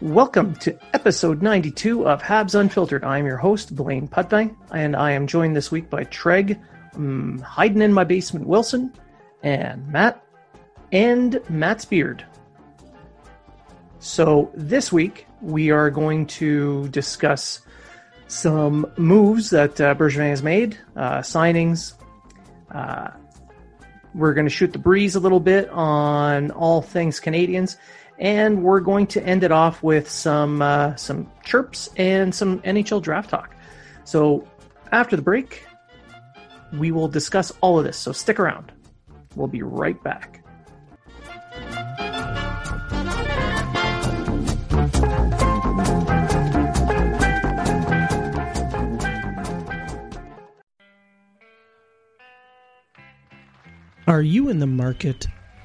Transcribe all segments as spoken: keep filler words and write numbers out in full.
Welcome to episode ninety-two of Habs Unfiltered. I am your host, Blaine Potvin, and I am joined this week by Treg, um, hiding in my basement, Wilson, and Matt, and Matt's beard. So this week, we are going to discuss some moves that uh, Bergevin has made, uh, signings. Uh, we're going to shoot the breeze a little bit on all things Canadians. And we're going to end it off with some uh, some chirps and some N H L draft talk. So after the break, we will discuss all of this. So stick around. We'll be right back. Are you in the market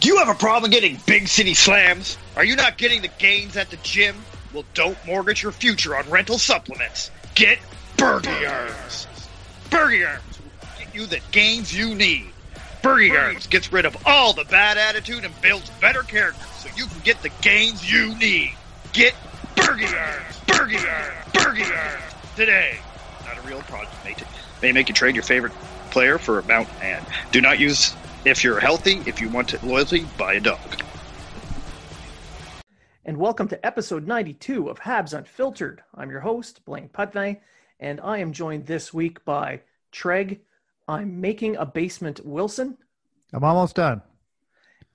Do you have a problem getting big city slams? Are you not getting the gains at the gym? Well, don't mortgage your future on rental supplements. Get Bergy Arms. Bergy Arms will get you the gains you need. Bergy Arms gets rid of all the bad attitude and builds better character so you can get the gains you need. Get Bergy Arms. Bergy Arms. Bergy Arms today. Not a real product. May make you trade your favorite player for a mountain man. Do not use... If you're healthy, if you want loyalty, buy a dog. And welcome to episode ninety-two of Habs Unfiltered. I'm your host, Blaine Potvin, and I am joined this week by Treg. I'm making a basement, Wilson. I'm almost done.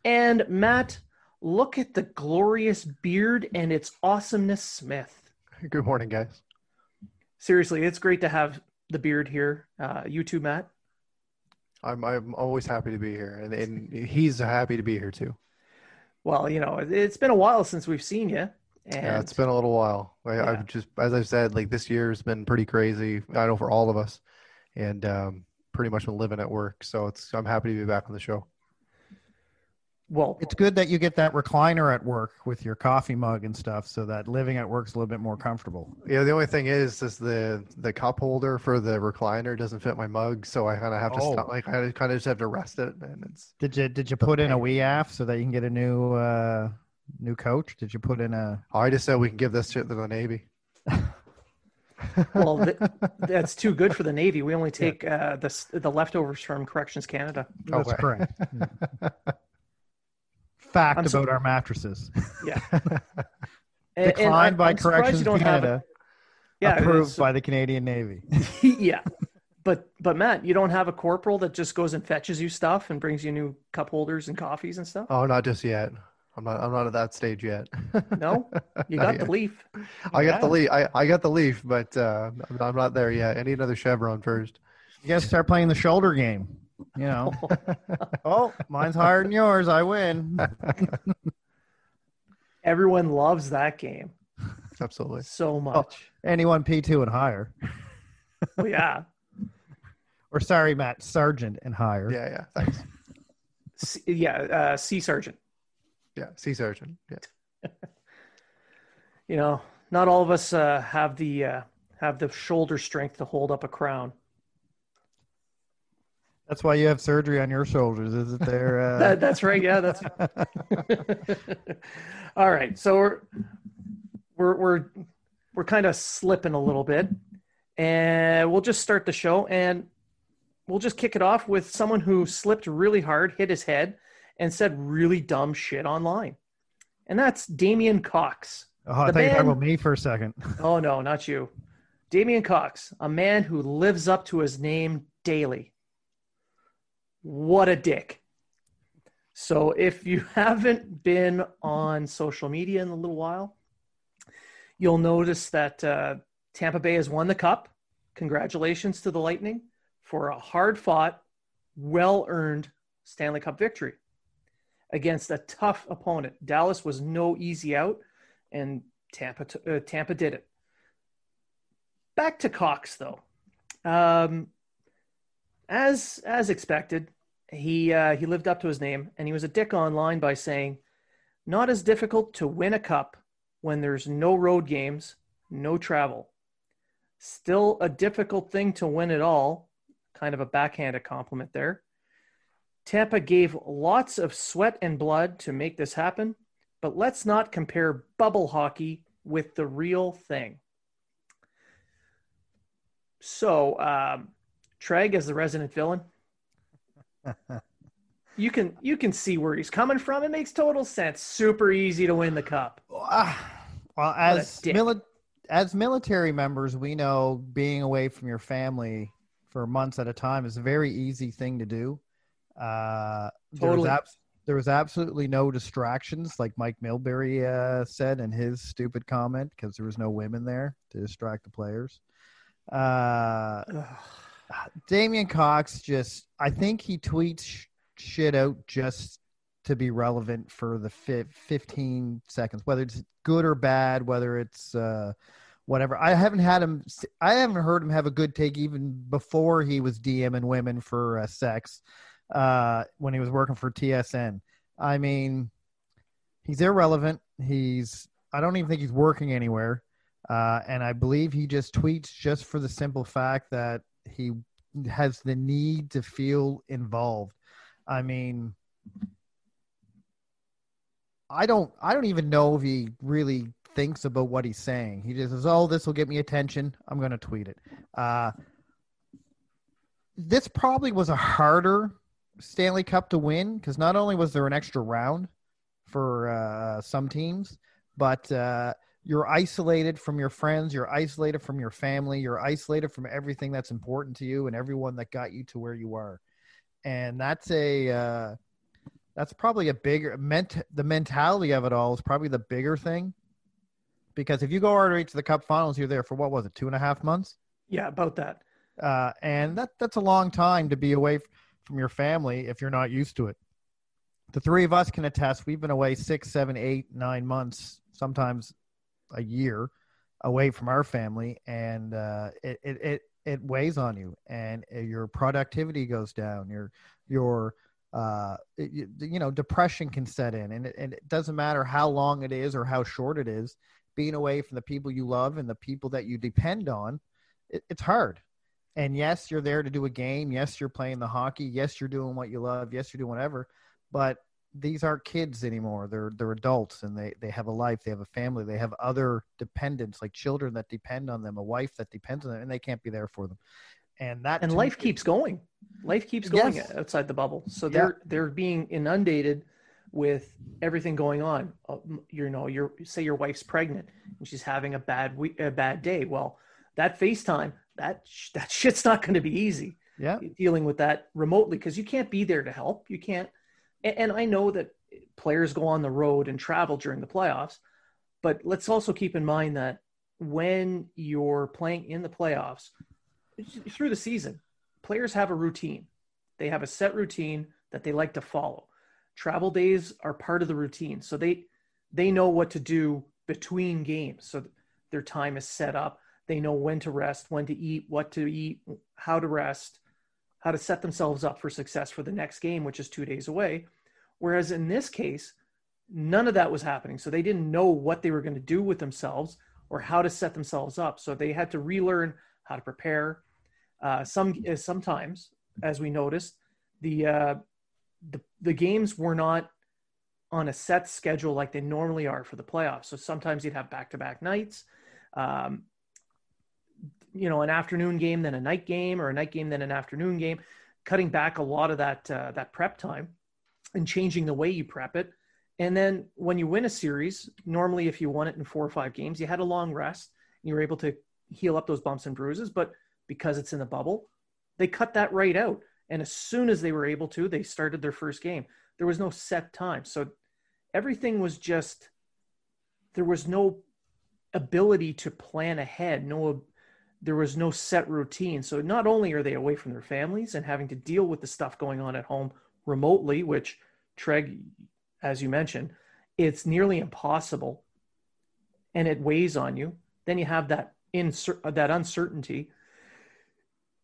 And Matt, look at the glorious beard and its awesomeness, Smith. Good morning, guys. Seriously, it's great to have the beard here. Uh, you too, Matt. I'm I'm always happy to be here, and, and he's happy to be here too. Well, you know, it's been a while since we've seen you. And yeah, it's been a little while. I, yeah. I've just, as I said, like this year has been pretty crazy. I know for all of us, and um, pretty much been living at work. So it's I'm happy to be back on the show. Well, it's good that you get that recliner at work with your coffee mug and stuff, so that living at work's a little bit more comfortable. Yeah, the only thing is, is the the cup holder for the recliner doesn't fit my mug, so I kind of have to oh. stop. Like I kind of just have to rest it. And it's did you did you put in a W E A F so that you can get a new uh, new coach? Did you put in a? I just said we can give this to the Navy. Well, th- that's too good for the Navy. We only take yeah. uh, the the leftovers from Corrections Canada. That's okay. Correct. Yeah. Fact I'm about sorry. Our mattresses. Yeah. Declined and I, by I'm Corrections Canada. Yeah, approved by the Canadian Navy. Yeah. But but Matt, you don't have a corporal that just goes and fetches you stuff and brings you new cup holders and coffees and stuff? Oh, not just yet. I'm not I'm not at that stage yet. No? You got the leaf. I got the leaf. I, I got the leaf, but uh, I'm not there yet. I need another Chevron first. You gotta start playing the shoulder game. you know. Oh, mine's higher than yours. I win. Everyone loves that game. Absolutely. So much. Oh, anyone P two and higher. Well, yeah. Or sorry, Matt, Sergeant and higher. Yeah, yeah. Thanks. C- yeah, uh, C Sergeant. Yeah, C Sergeant. Yeah. You know, not all of us uh, have the uh, have the shoulder strength to hold up a crown. That's why you have surgery on your shoulders, is it there? Uh... that, that's right. Yeah, that's. All right, so we're we're we're we're kind of slipping a little bit, and we'll just start the show, and we'll just kick it off with someone who slipped really hard, hit his head, and said really dumb shit online, and that's Damian Cox. Oh, I the thought man... you were talking about me for a second. Oh no, not you, Damian Cox, a man who lives up to his name daily. What a dick. So if you haven't been on social media in a little while, you'll notice that uh, Tampa Bay has won the cup. Congratulations to the Lightning for a hard-fought, well-earned Stanley Cup victory against a tough opponent. Dallas was no easy out, and Tampa t- uh, Tampa did it. Back to Cox, though. Um As as expected, he uh, he lived up to his name, and he was a dick online by saying, "Not as difficult to win a cup when there's no road games, no travel. Still a difficult thing to win it all." Kind of a backhanded compliment there. Tampa gave lots of sweat and blood to make this happen, but let's not compare bubble hockey with the real thing. So. Um, Treg as the resident villain. You can you can see where he's coming from. It makes total sense. Super easy to win the cup. Well, as mili- as military members, we know being away from your family for months at a time is a very easy thing to do. Uh, totally. There was, abs- there was absolutely no distractions, like Mike Milbury uh, said in his stupid comment, because there was no women there to distract the players. Uh Damian Cox just, I think he tweets sh- shit out just to be relevant for the fi- fifteen seconds, whether it's good or bad, whether it's uh, whatever. I haven't had him, I haven't heard him have a good take even before he was DMing women for uh, sex uh, when he was working for T S N. I mean, he's irrelevant. He's, I don't even think he's working anywhere. Uh, and I believe he just tweets just for the simple fact that he has the need to feel involved. I mean, I don't, I don't even know if he really thinks about what he's saying. He just says, "Oh, this will get me attention. I'm going to tweet it." Uh, this probably was a harder Stanley Cup to win, because not only was there an extra round for uh, some teams, but uh, you're isolated from your friends. You're isolated from your family. You're isolated from everything that's important to you and everyone that got you to where you are. And that's a uh, that's probably a bigger ment- – the mentality of it all is probably the bigger thing. Because if you go all the way to the Cup Finals, you're there for what was it, two and a half months? Yeah, about that. Uh, and that that's a long time to be away f- from your family if you're not used to it. The three of us can attest. We've been away six, seven, eight, nine months, sometimes – a year away from our family, and uh, it, it, it, it weighs on you, and your productivity goes down. Your, your, uh, you, you know, depression can set in, and it, and it doesn't matter how long it is or how short it is. Being away from the people you love and the people that you depend on, it, it's hard. And yes, you're there to do a game. Yes, you're playing the hockey. Yes, you're doing what you love. Yes, you're doing whatever, but these aren't kids anymore. They're they're adults, and they, they have a life. They have a family. They have other dependents, like children that depend on them, a wife that depends on them, and they can't be there for them. And that and life keeps going. Life keeps going yes. outside the bubble. So yeah. they're they're being inundated with everything going on. You know, your say your wife's pregnant and she's having a bad week, a bad day. Well, that FaceTime, that that shit's not going to be easy. Yeah, dealing with that remotely, because you can't be there to help. You can't. And I know that players go on the road and travel during the playoffs, but let's also keep in mind that when you're playing in the playoffs, through the season, players have a routine. They have a set routine that they like to follow. Travel days are part of the routine. So they, they know what to do between games. So their time is set up. They know when to rest, when to eat, what to eat, how to rest, how to set themselves up for success for the next game, which is two days away. Whereas in this case, none of that was happening. So they didn't know what they were going to do with themselves or how to set themselves up. So they had to relearn how to prepare. Uh, some uh, sometimes, as we noticed, the, uh, the the games were not on a set schedule like they normally are for the playoffs. So sometimes you'd have back-to-back nights, um, you know, an afternoon game, then a night game, or a night game, then an afternoon game, cutting back a lot of that uh, that prep time and changing the way you prep it. And then when you win a series, normally if you won it in four or five games, you had a long rest and you were able to heal up those bumps and bruises. But because it's in the bubble, they cut that right out. And as soon as they were able to, they started their first game. There was no set time. So everything was just, there was no ability to plan ahead. No, there was no set routine. So not only are they away from their families and having to deal with the stuff going on at home remotely, which Treg, as you mentioned, it's nearly impossible and it weighs on you. Then you have that insert, that uncertainty.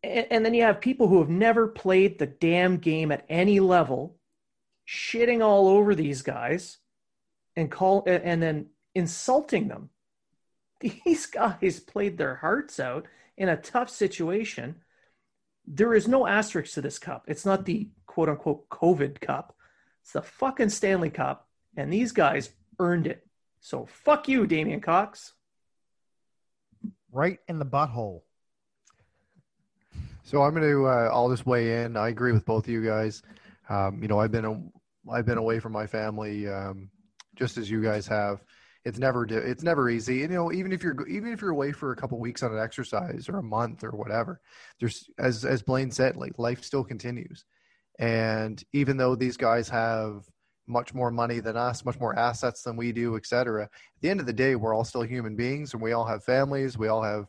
And, and then you have people who have never played the damn game at any level shitting all over these guys and call and then insulting them. These guys played their hearts out in a tough situation. There is no asterisk to this cup. It's not the quote unquote COVID cup. It's the fucking Stanley Cup, and these guys earned it. So fuck you, Damian Cox. Right in the butthole. So I'm going to uh, I'll just weigh in. I agree with both of you guys. Um, you know, I've been a, I've been away from my family, um, just as you guys have. It's never it's never easy. And, you know, even if you're even if you're away for a couple of weeks on an exercise or a month or whatever, there's as as Blaine said, like life still continues. And even though these guys have much more money than us, much more assets than we do, et cetera, at the end of the day, we're all still human beings and we all have families. We all have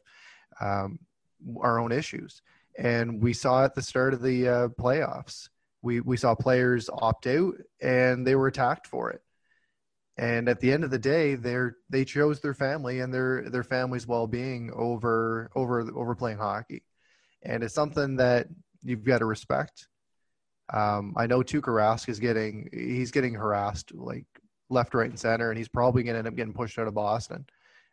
um, our own issues. And we saw at the start of the uh, playoffs, we, we saw players opt out and they were attacked for it. And at the end of the day, they're, they chose their family and their, their family's well-being over, over, over playing hockey. And it's something that you've got to respect. Um, I know Tuukka Rask is getting, he's getting harassed like left, right, and center, and he's probably going to end up getting pushed out of Boston.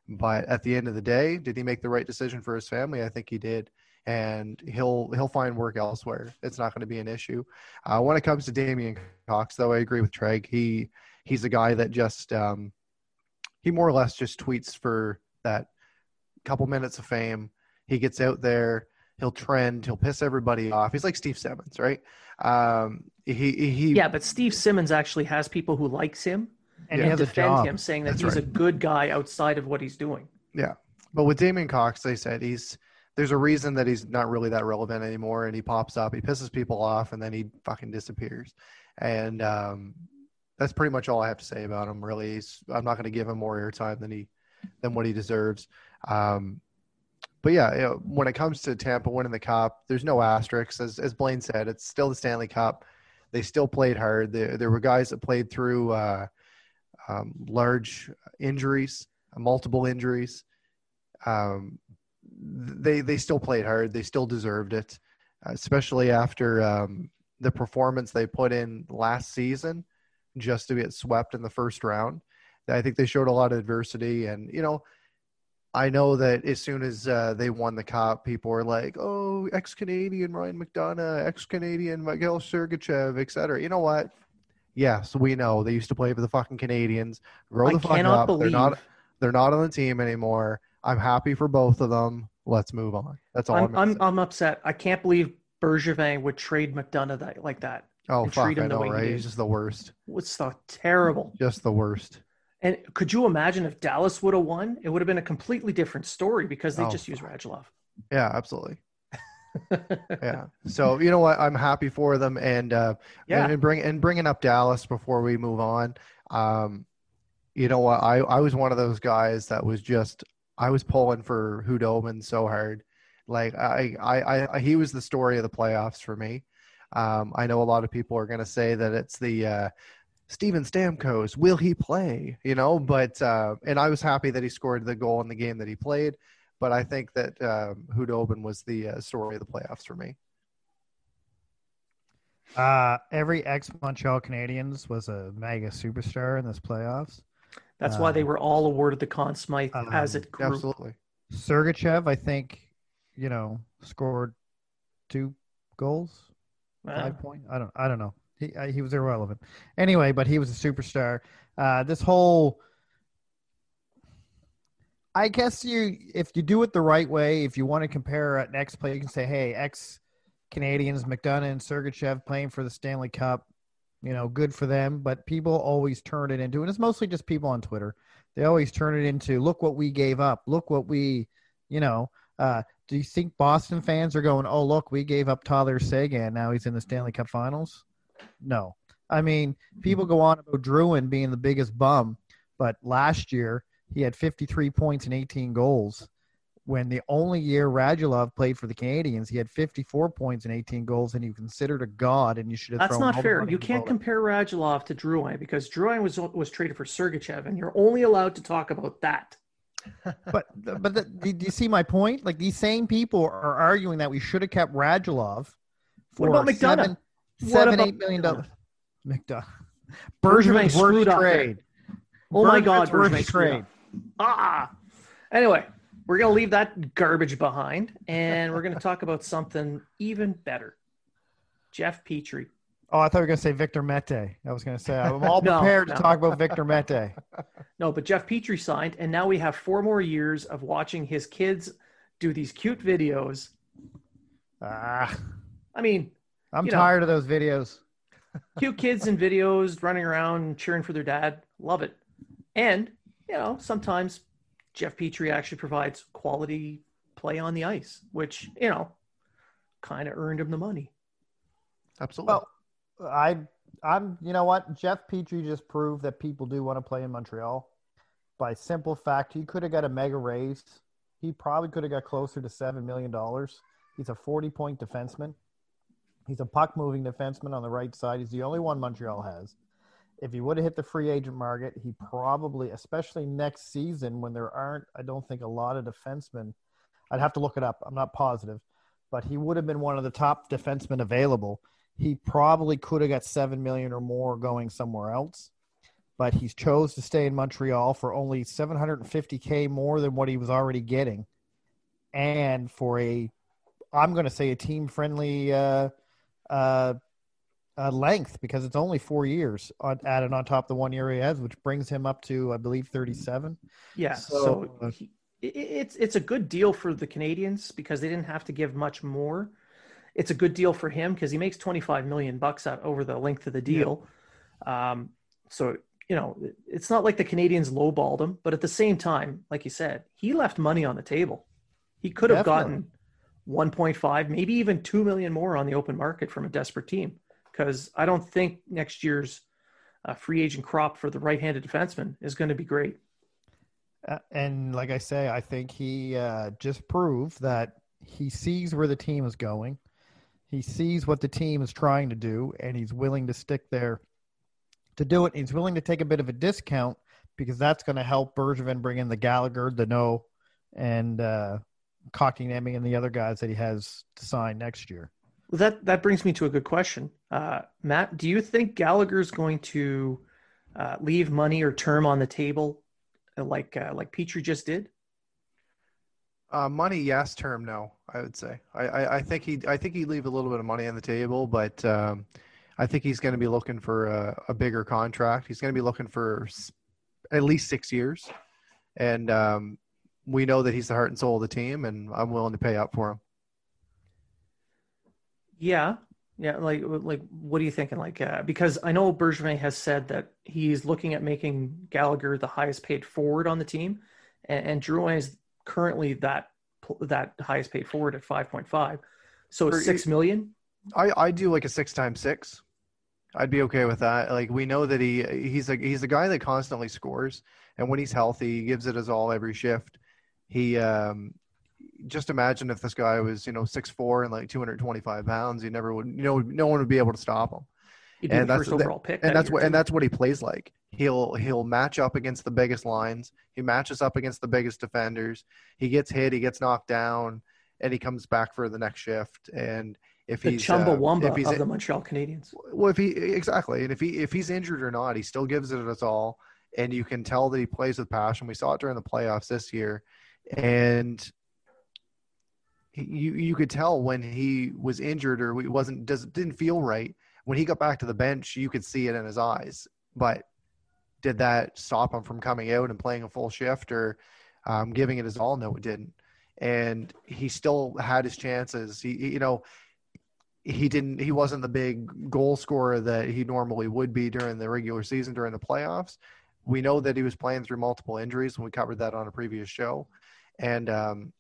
But at the end of the day, did he make the right decision for his family? I think he did. And he'll, he'll find work elsewhere. It's not going to be an issue. Uh, when it comes to Damian Cox, though, I agree with Treg. He, he's a guy that just, um, he more or less just tweets for that couple minutes of fame. He gets out there. He'll trend. He'll piss everybody off. He's like Steve Simmons, right? Um, he, he. Yeah, but Steve Simmons actually has people who likes him and yeah, defend him, saying that That's he's right. a good guy outside of what he's doing. Yeah, but with Damian Cox, they said he's there's a reason that he's not really that relevant anymore, and he pops up, he pisses people off, and then he fucking disappears. And um, that's pretty much all I have to say about him. Really, he's, I'm not going to give him more airtime than he than what he deserves. Um, But yeah, when it comes to Tampa winning the cup, there's no asterisks. As as Blaine said, it's still the Stanley Cup. They still played hard. There, there were guys that played through uh, um, large injuries, multiple injuries. Um, they they still played hard. They still deserved it, especially after um, the performance they put in last season, just to get swept in the first round. I think they showed a lot of adversity, and you know. I know that as soon as uh, they won the cup, people were like, oh, ex-Canadian Ryan McDonough, ex-Canadian Miguel Sergachev, et cetera. You know what? Yes, we know. They used to play for the fucking Canadians. Grow the fuck up. Believe... They're not, they're not on the team anymore. I'm happy for both of them. Let's move on. That's all I'm I'm, I'm, I'm upset. I can't believe Bergevin would trade McDonough that, like that. Oh, fuck, I know, right? He's just the worst. It's so terrible. Just the worst. And could you imagine if Dallas would have won? It would have been a completely different story because they oh, just used Radulov. Yeah, absolutely. yeah. So, you know what? I'm happy for them. And uh, yeah. and, and, bring, and bringing up Dallas before we move on, um, you know what? I, I was one of those guys that was just – I was pulling for Hudobin so hard. Like, I, I, I he was the story of the playoffs for me. Um, I know a lot of people are going to say that it's the uh, Steven Stamkos, will he play? You know, but uh, and I was happy that he scored the goal in the game that he played. But I think that uh, Hudobin was the uh, story of the playoffs for me. Uh, every ex-Montreal Canadiens was a mega superstar in this playoffs. That's uh, why they were all awarded the Conn Smythe um, as it grew. Absolutely. Sergachev, I think, you know, scored two goals, wow. five points. I don't, I don't know. He I, he was irrelevant. Anyway, but he was a superstar. Uh, this whole, I guess you, if you do it the right way, if you want to compare an ex play, you can say, hey, ex Canadians, McDonough and Sergachev playing for the Stanley Cup, you know, good for them. But people always turn it into, and it's mostly just people on Twitter. They always turn it into, look what we gave up. Look what we, you know, uh, do you think Boston fans are going, oh, look, we gave up Tyler Seguin. Now he's in the Stanley Cup finals. No, I mean, people go on about Drouin being the biggest bum, but last year he had fifty-three points and eighteen goals. When the only year Radulov played for the Canadiens, he had fifty-four points and eighteen goals, and you considered a god, and you should have That's thrown That's not fair. You can't compare Radulov to Drouin because Drouin was was traded for Sergachev, and you're only allowed to talk about that. But but the, do you see my point? Like, these same people are arguing that we should have kept Radulov for what about seven, seven about eight million dollars. McDonough, Bergevin's worth trade. Oh my God, Bergevin's trade. Ah, anyway. We're going to leave that garbage behind, and we're going to talk about something even better. Jeff Petry. Oh, I thought you were going to say Victor Mete. I was going to say, I'm all no, prepared no. to talk about Victor Mete. No, but Jeff Petry signed, and now we have four more years of watching his kids do these cute videos. Ah, uh, I mean, I'm tired know, of those videos. Cute kids in videos running around cheering for their dad. Love it. And, you know, sometimes – Jeff Petry actually provides quality play on the ice, which, you know, kind of earned him the money. Absolutely. Well, I, I'm, you know what? Jeff Petry just proved that people do want to play in Montreal. By simple fact, he could have got a mega raise. He probably could have got closer to seven million dollars. He's a forty-point defenseman. He's a puck-moving defenseman on the right side. He's the only one Montreal has. If he would have hit the free agent market, he probably, especially next season when there aren't, I don't think, a lot of defensemen. I'd have to look it up. I'm not positive. But he would have been one of the top defensemen available. He probably could have got seven million dollars or more going somewhere else. But he's chose to stay in Montreal for only seven hundred fifty thousand dollars more than what he was already getting. And for a, I'm going to say a team-friendly uh, uh Uh, length, because it's only four years on, added on top of the one year he has, which brings him up to, I believe, thirty-seven. Yeah, so, so he, it's it's a good deal for the Canadiens because they didn't have to give much more. It's a good deal for him because he makes twenty-five million bucks out over the length of the deal. Yeah. Um, so you know, it's not like the Canadiens lowballed him, but at the same time, like you said, he left money on the table. He could have Definitely. gotten one point five, maybe even two million more on the open market from a desperate team. Because I don't think next year's uh, free agent crop for the right-handed defenseman is going to be great. Uh, and like I say, I think he uh, just proved that he sees where the team is going. He sees what the team is trying to do, and he's willing to stick there to do it. He's willing to take a bit of a discount because that's going to help Bergevin bring in the Gallagher, the No, and uh, Kotkaniemi and the other guys that he has to sign next year. Well, that, that brings me to a good question. Uh, Matt, do you think Gallagher's going to uh, leave money or term on the table like uh, like Petry just did? Uh, money, yes. Term, no, I would say. I, I, I think he'd I think he'd leave a little bit of money on the table, but um, I think he's going to be looking for a, a bigger contract. He's going to be looking for at least six years. And um, we know that he's the heart and soul of the team, and I'm willing to pay up for him. Yeah. Yeah. Like, like, what are you thinking? Like, uh, because I know Bergevin has said that he's looking at making Gallagher the highest paid forward on the team. And, and Drouin is currently that, that highest paid forward at five point five. So it's six million. I, I do like a six times six. I'd be okay with that. Like, we know that he, he's a, he's a guy that constantly scores, and when he's healthy, he gives it his all every shift. He, um, just imagine if this guy was, you know, six foot four and like two hundred twenty-five pounds, you never would, you know, no one would be able to stop him. He'd be the first overall pick. And that's what, and that's what he plays like. He'll, he'll match up against the biggest lines. He matches up against the biggest defenders. He gets hit, he gets knocked down, and he comes back for the next shift. And if he's the Chumbawamba of the Montreal Canadiens. Well, if he, exactly. And if he, if he's injured or not, he still gives it his all. And you can tell that he plays with passion. We saw it during the playoffs this year. And you, you could tell when he was injured or he wasn't, doesn't, didn't feel right. When he got back to the bench, you could see it in his eyes. But did that stop him from coming out and playing a full shift or um, giving it his all? No, it didn't. And he still had his chances. He, he, you know, he didn't, he wasn't the big goal scorer that he normally would be during the regular season, during the playoffs. We know that he was playing through multiple injuries, and we covered that on a previous show. And um,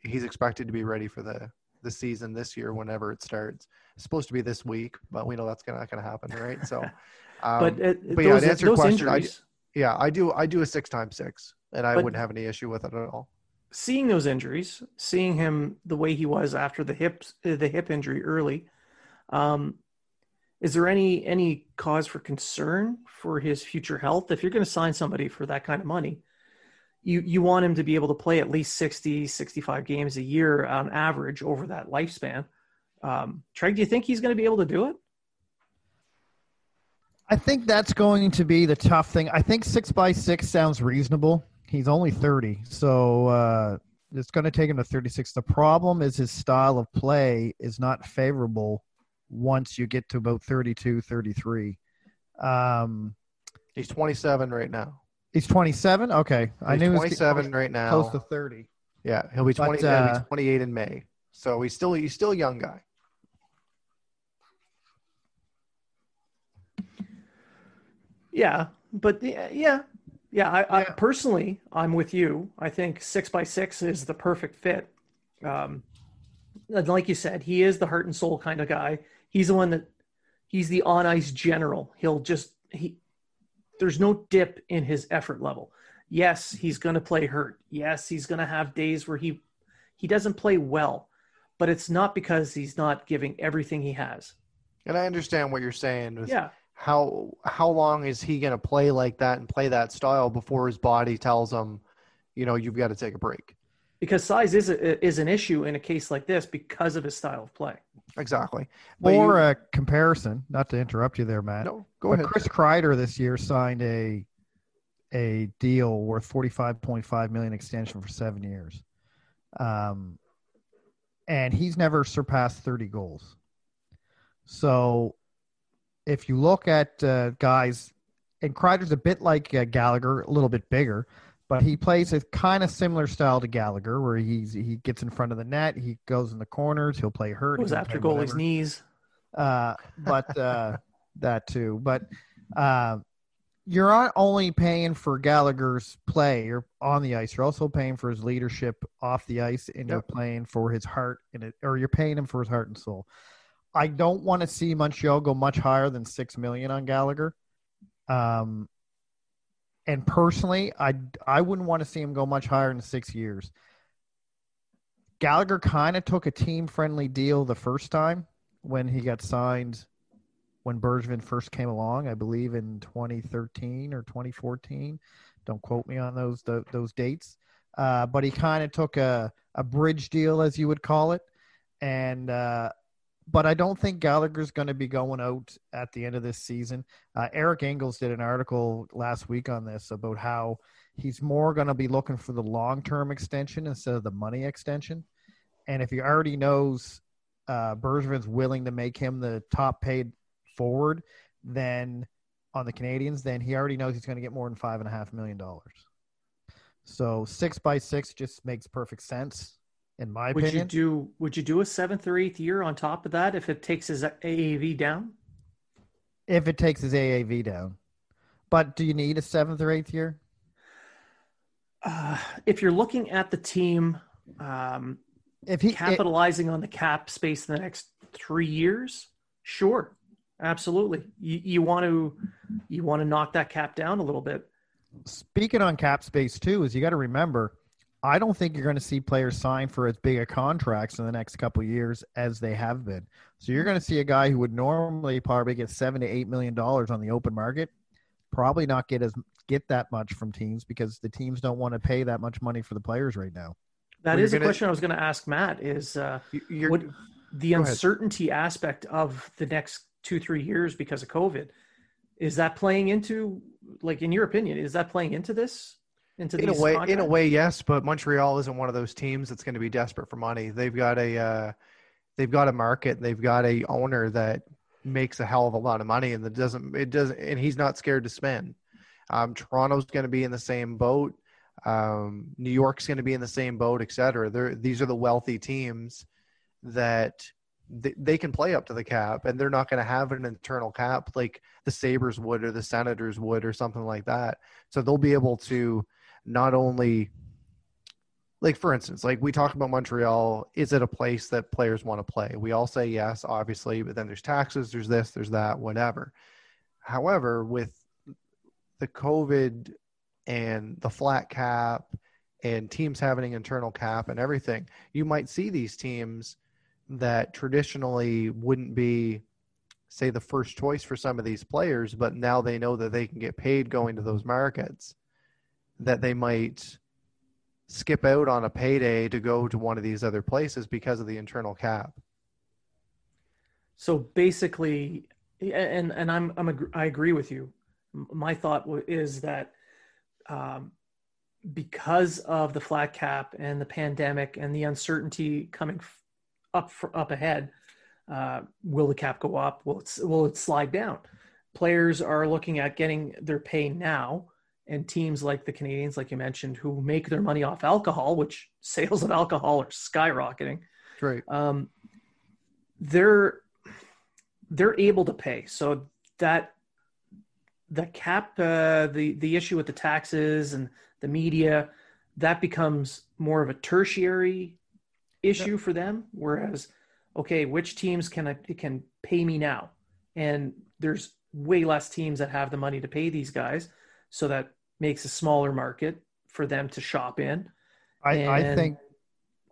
he's expected to be ready for the, the season this year, whenever it starts. It's supposed to be this week, but we know that's gonna, not going to happen, right? So, um, but, uh, but yeah, those, to answer your question, I, yeah, I do, I do a six times six, and I wouldn't have any issue with it at all. Seeing those injuries, seeing him the way he was after the hip, the hip injury early, um, is there any any cause for concern for his future health? If you're going to sign somebody for that kind of money, you, you want him to be able to play at least sixty, sixty-five games a year on average over that lifespan. Um, Treg, do you think he's going to be able to do it? I think that's going to be the tough thing. I think six by six sounds reasonable. He's only thirty, so uh, it's going to take him to thirty-six. The problem is his style of play is not favorable once you get to about thirty-two, thirty-three. Um, he's twenty-seven right now. He's twenty-seven? Okay. He's I knew twenty-seven he was right now. Close to thirty. Yeah, he'll be, twenty, but, uh, he'll be twenty-eight in May. So he's still he's still a young guy. Yeah, but the, yeah. Yeah, I, I personally, I'm with you. I think six by six is the perfect fit. Um, and like you said, he is the heart and soul kind of guy. He's the one that he's the on ice general. He'll just he. There's no dip in his effort level. Yes, he's going to play hurt. Yes, he's going to have days where he he doesn't play well, but it's not because he's not giving everything he has. And I understand what you're saying. With- yeah. How how long is he going to play like that and play that style before his body tells him, you know, you've got to take a break? Because size is a, is an issue in a case like this because of his style of play. Exactly. But or you, a comparison, not to interrupt you there, Matt. No, go but ahead. Chris Kreider this year signed a a deal worth forty-five point five million dollars extension for seven years. Um, and he's never surpassed thirty goals. So if you look at uh, guys, and Kreider's a bit like uh, Gallagher, a little bit bigger, but he plays a kind of similar style to Gallagher, where he's he gets in front of the net, he goes in the corners, he'll play hurt. It was after goalie's knees, uh, but uh, that too. But uh, you're not only paying for Gallagher's play, you're on the ice. You're also paying for his leadership off the ice, and yep. you're playing for his heart, and it, or you're paying him for his heart and soul. I don't want to see Montreal go much higher than six million dollars on Gallagher. Um, and personally, I, I wouldn't want to see him go much higher in six years. Gallagher kind of took a team-friendly deal the first time when he got signed when Bergevin first came along, I believe in twenty thirteen or twenty fourteen. Don't quote me on those the, those dates. Uh, but he kind of took a, a bridge deal, as you would call it, and uh, – but I don't think Gallagher's going to be going out at the end of this season. Uh, Eric Engels did an article last week on this about how he's more going to be looking for the long-term extension instead of the money extension. And if he already knows uh, Bergevin's willing to make him the top-paid forward then on the Canadiens, then he already knows he's going to get more than five point five million dollars. So six by six just makes perfect sense. In my would opinion, would you do would you do a seventh or eighth year on top of that if it takes his A A V down? If it takes his A A V down, but do you need a seventh or eighth year? Uh, if you're looking at the team, um, if he capitalizing it, on the cap space in the next three years, sure, absolutely. You you want to you want to knock that cap down a little bit. Speaking on cap space too, is you got to remember I don't think you're going to see players sign for as big a contracts in the next couple of years as they have been. So you're going to see a guy who would normally probably get seven to eight million dollars on the open market, probably not get as get that much from teams because the teams don't want to pay that much money for the players right now. That well, is a gonna, question I was going to ask Matt is uh, what the uncertainty ahead. aspect of the next two, three years because of COVID. Is that playing into, like, in your opinion, is that playing into this? Into in, these a way, in a way, yes, but Montreal isn't one of those teams that's going to be desperate for money. They've got a uh, they've got a market. They've got a owner that makes a hell of a lot of money, and that doesn't it doesn't and he's not scared to spend. Um, Toronto's going to be in the same boat. Um, New York's going to be in the same boat, et cetera. They're, these are the wealthy teams that th- they can play up to the cap, and they're not going to have an internal cap like the Sabres would or the Senators would or something like that. So they'll be able to not only – like, for instance, like we talk about Montreal, is it a place that players want to play? We all say yes, obviously, but then there's taxes, there's this, there's that, whatever. However, with the COVID – and the flat cap and teams having an internal cap and everything, you might see these teams that traditionally wouldn't be, say, the first choice for some of these players, but now they know that they can get paid going to those markets, that they might skip out on a payday to go to one of these other places because of the internal cap. So basically, and and I'm, I'm a, I agree with you. My thought is that Um, because of the flat cap and the pandemic and the uncertainty coming f- up for, up ahead, uh, will the cap go up? Will it, will it slide down? Players are looking at getting their pay now, and teams like the Canadiens, like you mentioned, who make their money off alcohol, which sales of alcohol are skyrocketing. Right. Um, they're they're able to pay, so that. The cap, uh, the, the issue with the taxes and the media, that becomes more of a tertiary issue yeah. for them. Whereas, okay, which teams can I, can pay me now? And there's way less teams that have the money to pay these guys. So that makes a smaller market for them to shop in. I, I think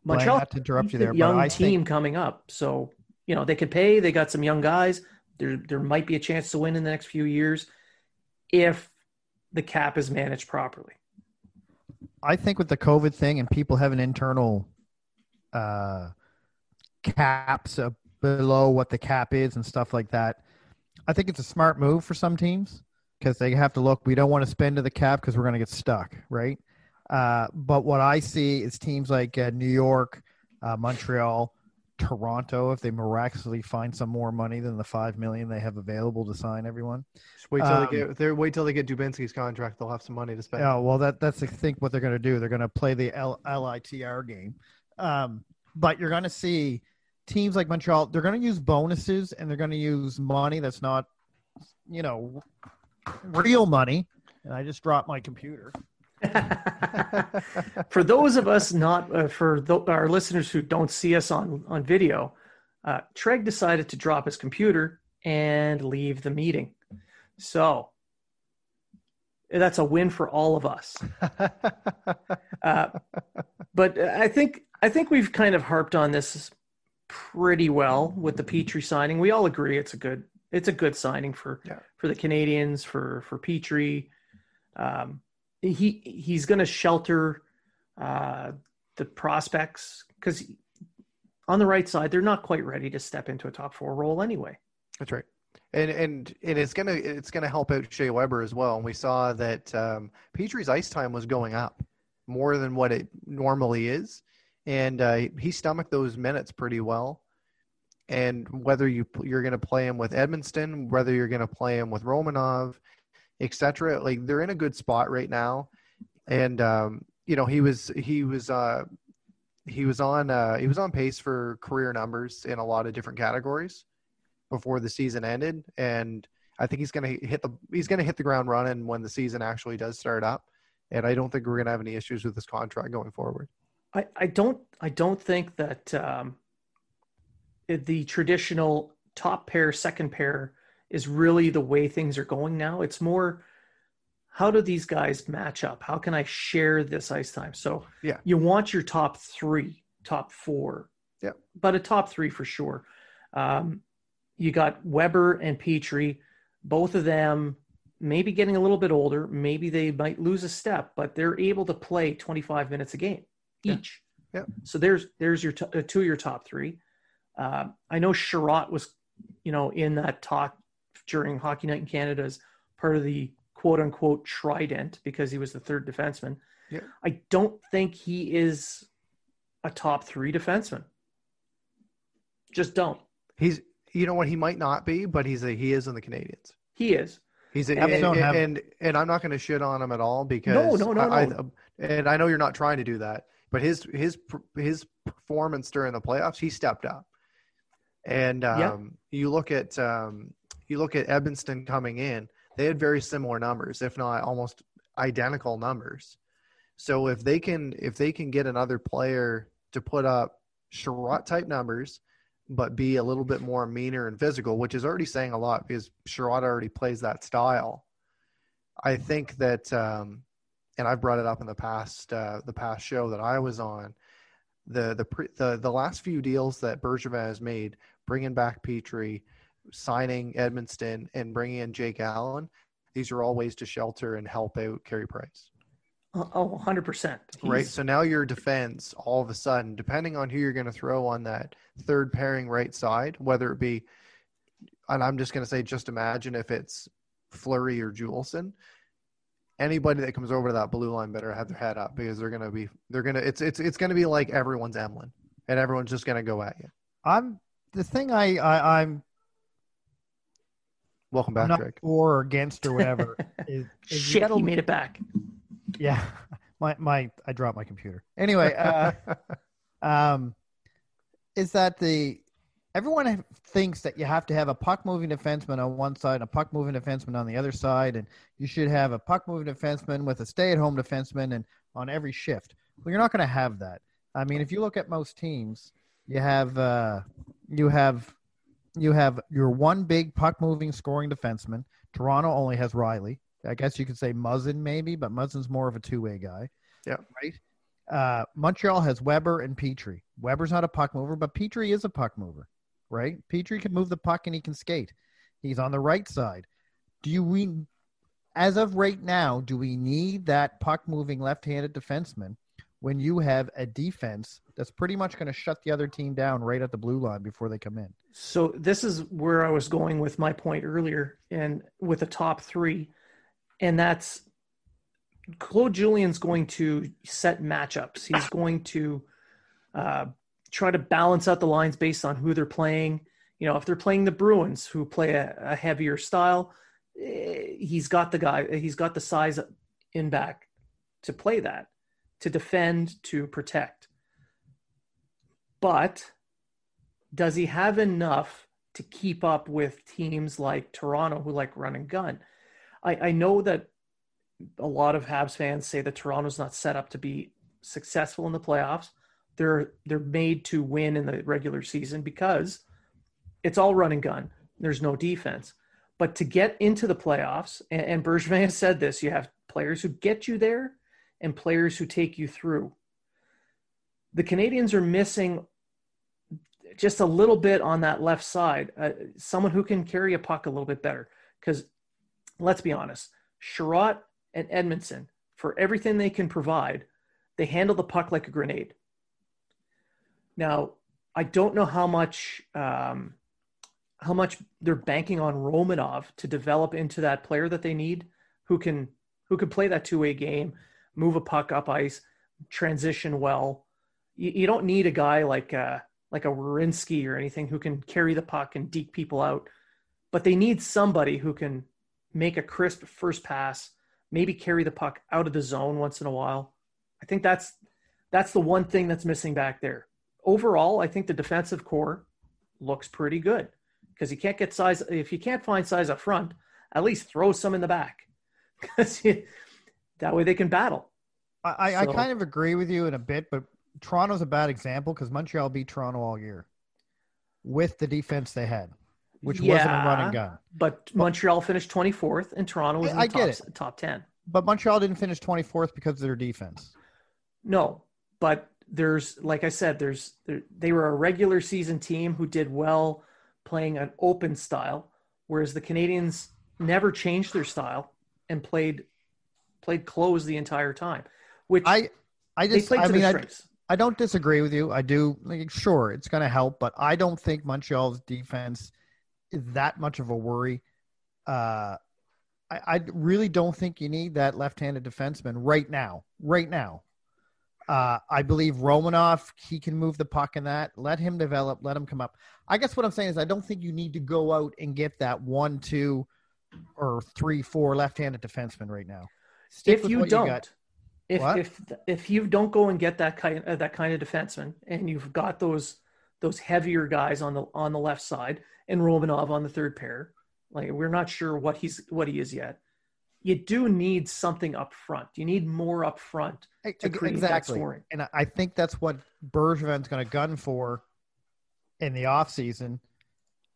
Montreal, not to interrupt you there, but young I team think... coming up. So, you know, they could pay, they got some young guys. There, there might be a chance to win in the next few years, if the cap is managed properly. I think with the COVID thing and people having internal uh, caps uh, below what the cap is and stuff like that, I think it's a smart move for some teams because they have to look, we don't want to spend to the cap because we're going to get stuck, right? Uh, but what I see is teams like uh, New York, uh, Montreal, Toronto, if they miraculously find some more money than the five million they have available to sign everyone. Just wait till um, they get. They wait till they get Dubinsky's contract. They'll have some money to spend. Yeah, well, that that's I think what they're going to do. They're going to play the L- LITR game. Um, but you're going to see teams like Montreal. They're going to use bonuses and they're going to use money that's not, you know, real money. And I just dropped my computer. For those of us not uh, for th- our listeners who don't see us on on video, uh Treg decided to drop his computer and leave the meeting, so that's a win for all of us. uh, but I think I think we've kind of harped on this pretty well with the Petry signing. We all agree it's a good it's a good signing for yeah. for the Canadiens, for for Petry. um He he's going to shelter uh, the prospects because on the right side they're not quite ready to step into a top four role anyway. That's right, and and and it's gonna it's gonna help out Shea Weber as well. And we saw that um, Petry's ice time was going up more than what it normally is, and uh, he stomached those minutes pretty well. And whether you you're going to play him with Edmonston, whether you're going to play him with Romanov, etc., like they're in a good spot right now. And um you know he was he was uh he was on uh he was on pace for career numbers in a lot of different categories before the season ended, and I think he's gonna hit the he's gonna hit the ground running when the season actually does start up, and I don't think we're gonna have any issues with this contract going forward. I I don't I don't think that um the traditional top pair, second pair is really the way things are going now. It's more how do these guys match up? How can I share this ice time? So yeah. you want your top three, top four, yeah, but a top three for sure. Um, you got Weber and Petry, both of them maybe getting a little bit older. Maybe they might lose a step, but they're able to play twenty-five minutes a game each. Yeah. yeah. So there's, there's your t- two of your top three. Uh, I know Chiarot was, you know, in that talk during Hockey Night in Canada as part of the quote unquote trident because he was the third defenseman. Yeah. I don't think he is a top three defenseman. Just don't. He's, you know what? He might not be, but he's a, he is in the Canadiens. He is. He's a, and, don't have... and, and I'm not going to shit on him at all because no, no, no, I, no. I, and I know you're not trying to do that, but his, his, his performance during the playoffs, he stepped up. And um, yeah. you look at um, you look at Edmonston coming in. They had very similar numbers, if not almost identical numbers. So if they can if they can get another player to put up Chiarot type numbers, but be a little bit more meaner and physical, which is already saying a lot because Chiarot already plays that style. I think that, um, and I've brought it up in the past uh, the past show that I was on. The the pre, the the last few deals that Bergevin has made, bringing back Petry, signing Edmonston, and bringing in Jake Allen, these are all ways to shelter and help out Carey Price. Oh, one hundred percent. Right, so now your defense, all of a sudden, depending on who you're going to throw on that third pairing right side, whether it be, and I'm just going to say, just imagine if it's Fleury or Juleson, anybody that comes over to that blue line better have their head up because they're going to be, they're going to, it's, it's, it's going to be like everyone's Emlyn and everyone's just going to go at you. I'm the thing I, I I'm welcome back, not Drake. Or against or whatever. is, is Shit, you, he made it back. Yeah. My, my, I dropped my computer. Anyway. Uh, um, is that the, everyone thinks that you have to have a puck-moving defenseman on one side and a puck-moving defenseman on the other side, and you should have a puck-moving defenseman with a stay-at-home defenseman and on every shift. Well, you're not going to have that. I mean, if you look at most teams, you have uh, you have you have your one big puck-moving scoring defenseman. Toronto only has Riley. I guess you could say Muzzin maybe, but Muzzin's more of a two-way guy. Yeah. Right. Uh, Montreal has Weber and Petry. Weber's not a puck mover, but Petry is a puck mover. Right? Petry can move the puck and he can skate. He's on the right side. Do you, we, as of right now, do we need that puck-moving left-handed defenseman when you have a defense that's pretty much going to shut the other team down right at the blue line before they come in? So this is where I was going with my point earlier and with the top three, and that's Claude Julien's going to set matchups. He's going to uh, – try to balance out the lines based on who they're playing. You know, if they're playing the Bruins who play a, a heavier style, he's got the guy, he's got the size in back to play that, to defend, to protect. But does he have enough to keep up with teams like Toronto who like run and gun? I, I know that a lot of Habs fans say that Toronto's not set up to be successful in the playoffs. They're they're made to win in the regular season because it's all run and gun. There's no defense. But to get into the playoffs, and, and Bergevin has said this, you have players who get you there and players who take you through. The Canadiens are missing just a little bit on that left side, uh, someone who can carry a puck a little bit better. Because let's be honest, Chiarot and Edmondson, for everything they can provide, they handle the puck like a grenade. Now, I don't know how much um, how much they're banking on Romanov to develop into that player that they need, who can who can play that two-way game, move a puck up ice, transition well. You, you don't need a guy like a, like a Werenski or anything who can carry the puck and deke people out, but they need somebody who can make a crisp first pass, maybe carry the puck out of the zone once in a while. I think that's that's the one thing that's missing back there. Overall, I think the defensive core looks pretty good because you can't get size. If you can't find size up front, at least throw some in the back because that way they can battle. I, so. I kind of agree with you in a bit, but Toronto's a bad example because Montreal beat Toronto all year with the defense they had, which yeah, wasn't a running gun. But Montreal finished twenty-fourth and Toronto was in the I top, get it. top ten. But Montreal didn't finish twenty-fourth because of their defense. No, but there's, like I said, there's there, they were a regular season team who did well playing an open style, whereas the Canadiens never changed their style and played played closed the entire time. Which I, I just I mean I, I don't disagree with you. I do like sure it's going to help, but I don't think Montreal's defense is that much of a worry. Uh, I, I really don't think you need that left-handed defenseman right now. Right now, uh, I believe Romanov, he can move the puck in that. Let him develop. Let him come up. I guess what I'm saying is I don't think you need to go out and get that one, two, or three, four left-handed defenseman right now. Stick if you don't, you if what? if if you don't go and get that kind of, that kind of defenseman, and you've got those those heavier guys on the on the left side and Romanov on the third pair. Like, we're not sure what he's what he is yet. You do need something up front. You need more up front to create exactly. that scoring. And I think that's what Bergevin's going to gun for in the offseason.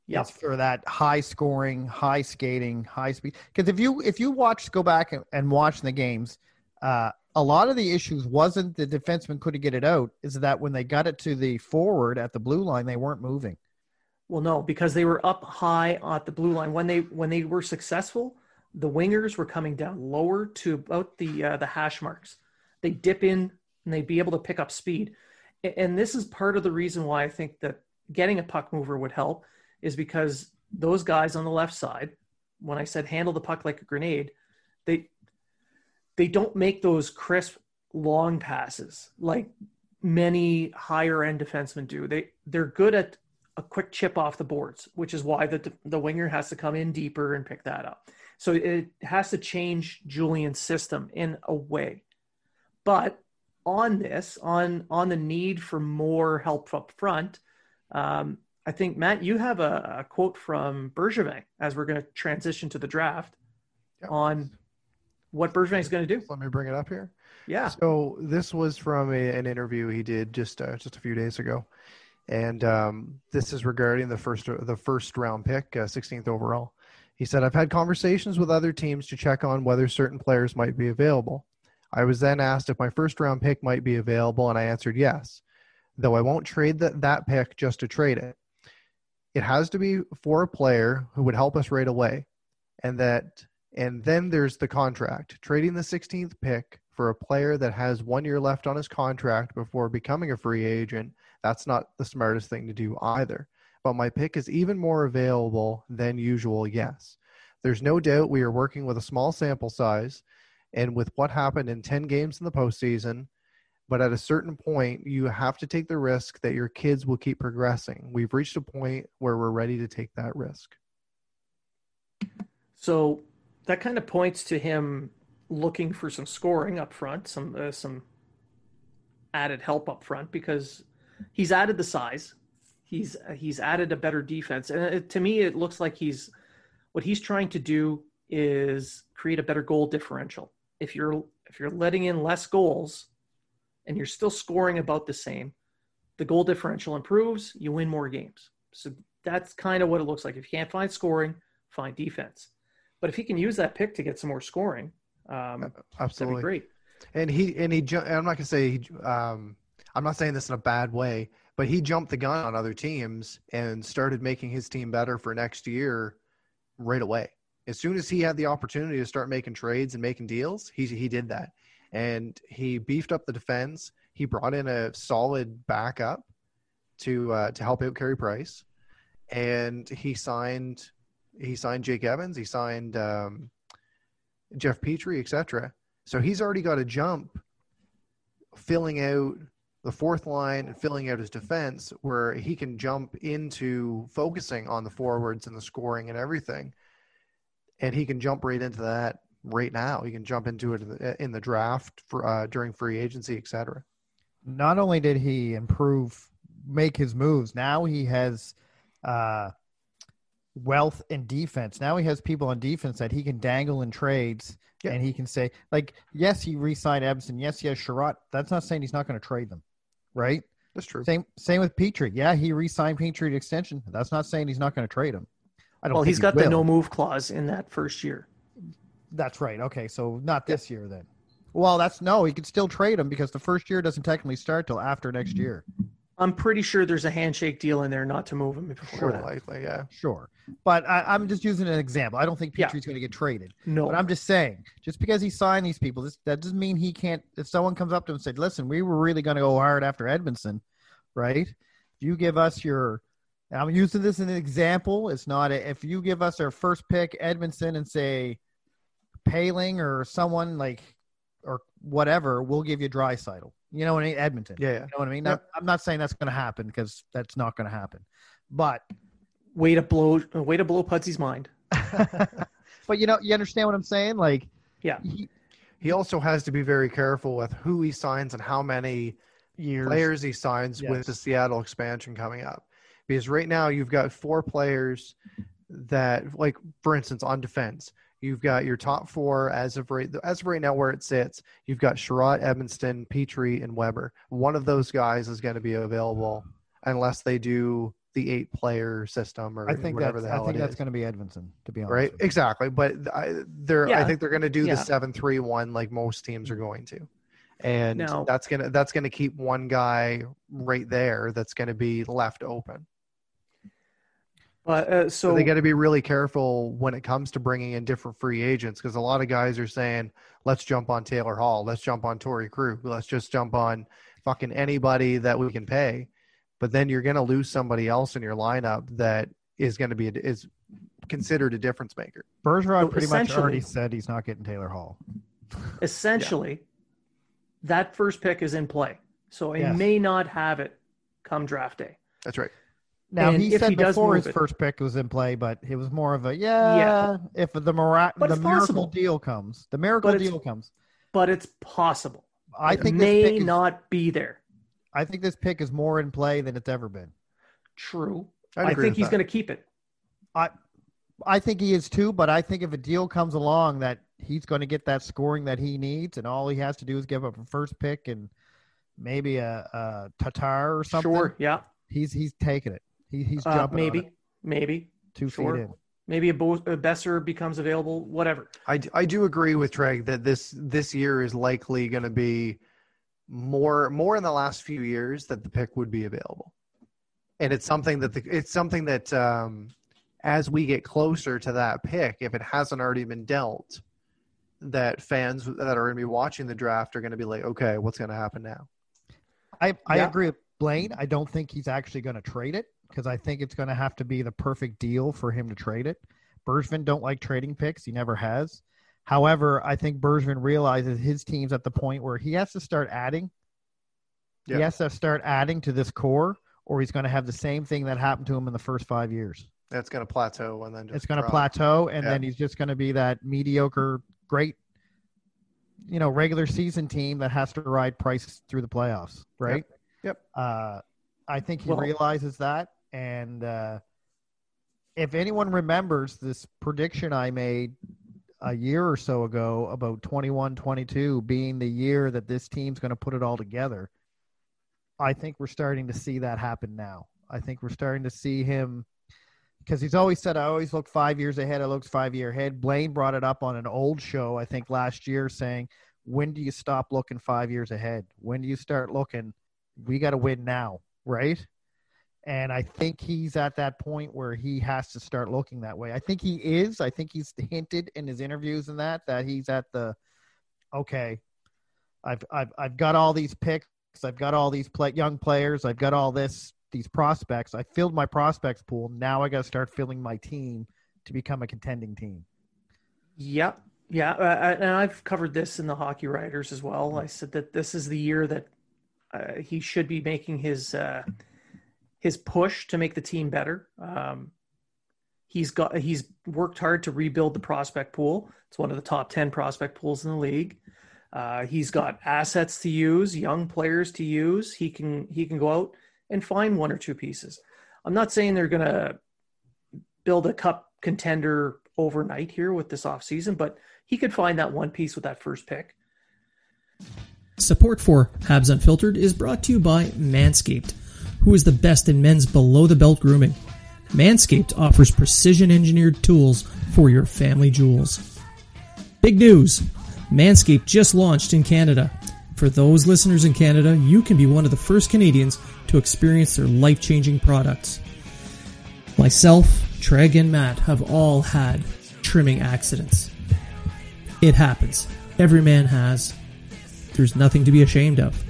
Yes, for that high scoring, high skating, high speed. Because if you if you watch, go back and, and watch the games, uh, a lot of the issues wasn't the defenseman couldn't get it out. Is that when they got it to the forward at the blue line, they weren't moving. Well, no, because they were up high at the blue line. When they when they were successful, the wingers were coming down lower to about the uh, the hash marks. They dip in and they'd be able to pick up speed. And this is part of the reason why I think that getting a puck mover would help, is because those guys on the left side, when I said handle the puck like a grenade, they they don't make those crisp long passes like many higher end defensemen do. They they're good at a quick chip off the boards, which is why the the winger has to come in deeper and pick that up. So it has to change Julian's system in a way. But on this, on on the need for more help up front, um, I think, Matt, you have a, a quote from Bergevin as we're going to transition to the draft yep. on what Bergevin is going to do. Let me bring it up here. Yeah. So this was from a, an interview he did just uh, just a few days ago. And um, this is regarding the first the first round pick, uh, sixteenth overall. He said, "I've had conversations with other teams to check on whether certain players might be available. I was then asked if my first round pick might be available, and I answered yes, though I won't trade that, that pick just to trade it. It has to be for a player who would help us right away. And that, and then there's the contract. Trading the sixteenth pick for a player that has one year left on his contract before becoming a free agent, that's not the smartest thing to do either. But my pick is even more available than usual, yes. There's no doubt we are working with a small sample size and with what happened in ten games in the postseason, but at a certain point, you have to take the risk that your kids will keep progressing. We've reached a point where we're ready to take that risk." So that kind of points to him looking for some scoring up front, some uh, some added help up front, because he's added the size. He's he's added a better defense. And it, to me, it looks like he's what he's trying to do is create a better goal differential. If you're if you're letting in less goals and you're still scoring about the same, the goal differential improves, you win more games. So that's kind of what it looks like. If you can't find scoring, find defense. But if he can use that pick to get some more scoring, um, absolutely, that'd be great. And he and he I'm not going to say he, um I'm not saying this in a bad way, but he jumped the gun on other teams and started making his team better for next year right away. As soon as he had the opportunity to start making trades and making deals, he he did that. And he beefed up the defense. He brought in a solid backup to uh, to help out Carey Price. And he signed he signed Jake Evans. He signed um, Jeff Petry, et cetera. So he's already got a jump filling out the fourth line and filling out his defense, where he can jump into focusing on the forwards and the scoring and everything. And he can jump right into that right now. He can jump into it in the, in the draft for, uh, during free agency, et cetera. Not only did he improve, make his moves, now he has uh, wealth in defense. Now he has people on defense that he can dangle in trades. Yeah. And he can say, like, yes, he re-signed Edmondson. Yes, he has Chiarot. That's not saying he's not going to trade them. Right? That's true. Same same with Petry. Yeah, he re-signed Petry to extension. That's not saying he's not going to trade him. I don't. Well, he's got he the no-move clause in that first year. That's right. Okay, so not this yeah. year then. Well, that's no. He could still trade him because the first year doesn't technically start till after next year. I'm pretty sure there's a handshake deal in there not to move him before that. Likely, yeah. Sure. But I, I'm just using an example. I don't think Petry's yeah. going to get traded. No. But I'm just saying, just because he signed these people, this, that doesn't mean he can't – if someone comes up to him and said, listen, we were really going to go hard after Edmondson, right? If you give us your – I'm using this as an example. It's not a, – if you give us our first pick, Edmondson, and say Paling or someone like – or whatever, we'll give you Draisaitl. You know what I mean? Edmonton. Yeah. yeah. You know what I mean? Not, I'm not saying that's going to happen because that's not going to happen. But way to blow, way to blow Putsy's mind. But you know, you understand what I'm saying? Like, yeah. He, he also has to be very careful with who he signs and how many years. players he signs yes. with the Seattle expansion coming up. Because right now you've got four players that, like, for instance, on defense. You've got your top four as of right as of right now where it sits. You've got Chiarot, Edmonston, Petry, and Weber. One of those guys is going to be available unless they do the eight-player system or I think whatever the hell it is. I think that's going to be Edmondson, to be honest. Right, exactly. But I, they're yeah. I think they're going to do yeah. the seven three one like most teams are going to, and now, that's gonna that's gonna keep one guy right there that's going to be left open. Uh, uh, so, so they got to be really careful when it comes to bringing in different free agents because a lot of guys are saying, let's jump on Taylor Hall. Let's jump on Torey Krug. Let's just jump on fucking anybody that we can pay. But then you're going to lose somebody else in your lineup that is going to be a, is considered a difference maker. Bergeron so pretty much already said he's not getting Taylor Hall. Essentially, yeah. that first pick is in play. So he yes. may not have it come draft day. That's right. Now, and he said he before his it. first pick was in play, but it was more of a, yeah, yeah. if the, mira- the miracle possible. deal comes. The miracle deal comes. But it's possible. I it think may this pick not is, be there. I think this pick is more in play than it's ever been. True. I'd I think he's going to keep it. I I think he is too, but I think if a deal comes along that he's going to get that scoring that he needs and all he has to do is give up a first pick and maybe a, a Tatar or something. Sure, yeah. He's, he's taking it. He, he's jumping uh, maybe, on it. maybe two sure. feet in. Maybe a, Bo- a Besser becomes available. Whatever. I, I do agree with Treg that this this year is likely going to be more more in the last few years that the pick would be available, and it's something that the, it's something that um, as we get closer to that pick, if it hasn't already been dealt, that fans that are going to be watching the draft are going to be like, okay, what's going to happen now? I I yeah. agree with Blaine. I don't think he's actually going to trade it. Because I think it's going to have to be the perfect deal for him to trade it. Bergevin don't like trading picks. He never has. However, I think Bergevin realizes his team's at the point where he has to start adding. Yeah. He has to start adding to this core, or he's going to have the same thing that happened to him in the first five years. That's going to plateau. and then just It's going to plateau, and yeah. then he's just going to be that mediocre, great, you know, regular season team that has to ride Price through the playoffs, right? Yep. yep. Uh, I think he well, realizes that. And uh, if anyone remembers this prediction I made a year or so ago about twenty-one twenty-two being the year that this team's going to put it all together, I think we're starting to see that happen now. I think we're starting to see him because he's always said, I always look five years ahead. I look five year ahead. Blaine brought it up on an old show, I think last year, saying, when do you stop looking five years ahead? When do you start looking? We got to win now, right? And I think he's at that point where he has to start looking that way. I think he is. I think he's hinted in his interviews and that, that he's at the, okay, I've, I've, I've got all these picks. I've got all these play, young players. I've got all this, these prospects. I filled my prospects pool. Now I got to start filling my team to become a contending team. Yeah. Yeah. Uh, and I've covered this in the Hockey Writers as well. I said that this is the year that uh, he should be making his, uh, his push to make the team better. Um, he's got, he's worked hard to rebuild the prospect pool. It's one of the top ten prospect pools in the league. Uh, he's got assets to use, young players to use. He can, he can go out and find one or two pieces. I'm not saying they're going to build a cup contender overnight here with this off season, but he could find that one piece with that first pick. Support for Habs Unfiltered is brought to you by Manscaped, who is the best in men's below-the-belt grooming. Manscaped offers precision-engineered tools for your family jewels. Big news! Manscaped just launched in Canada. For those listeners in Canada, you can be one of the first Canadians to experience their life-changing products. Myself, Treg, and Matt have all had trimming accidents. It happens. Every man has. There's nothing to be ashamed of.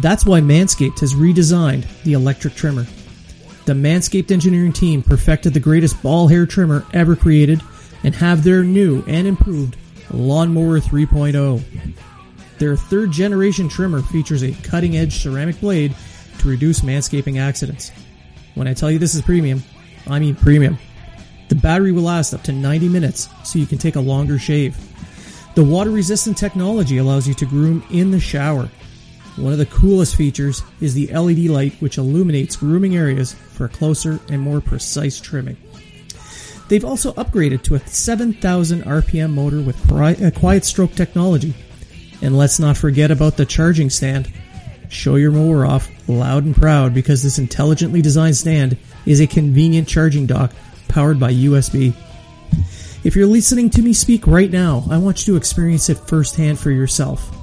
That's why Manscaped has redesigned the electric trimmer. The Manscaped engineering team perfected the greatest ball hair trimmer ever created and have their new and improved Lawnmower three point oh. Their third generation trimmer features a cutting edge ceramic blade to reduce manscaping accidents. When I tell you this is premium, I mean premium. The battery will last up to ninety minutes, so you can take a longer shave. The water resistant technology allows you to groom in the shower. One of the coolest features is the L E D light, which illuminates grooming areas for a closer and more precise trimming. They've also upgraded to a seven thousand R P M motor with quiet stroke technology. And let's not forget about the charging stand. Show your mower off loud and proud, because this intelligently designed stand is a convenient charging dock powered by U S B. If you're listening to me speak right now, I want you to experience it firsthand for yourself.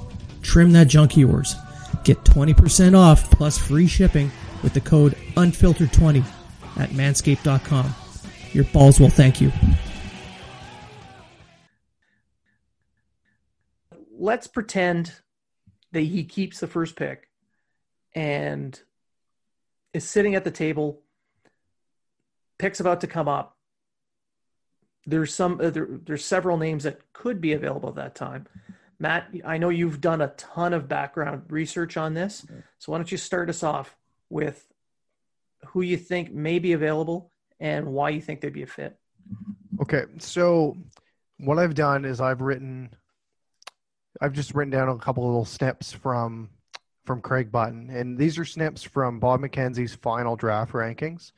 Trim that junk of yours. Get twenty percent off plus free shipping with the code unfiltered twenty at manscaped dot com. Your balls will thank you. Let's pretend that he keeps the first pick and is sitting at the table. Pick's about to come up. There's some uh, there, there's several names that could be available at that time. Matt, I know you've done a ton of background research on this, so why don't you start us off with who you think may be available and why you think they'd be a fit? Okay, so what I've done is I've written, I've just written down a couple of little snips from from Craig Button, and these are snips from Bob McKenzie's final draft rankings.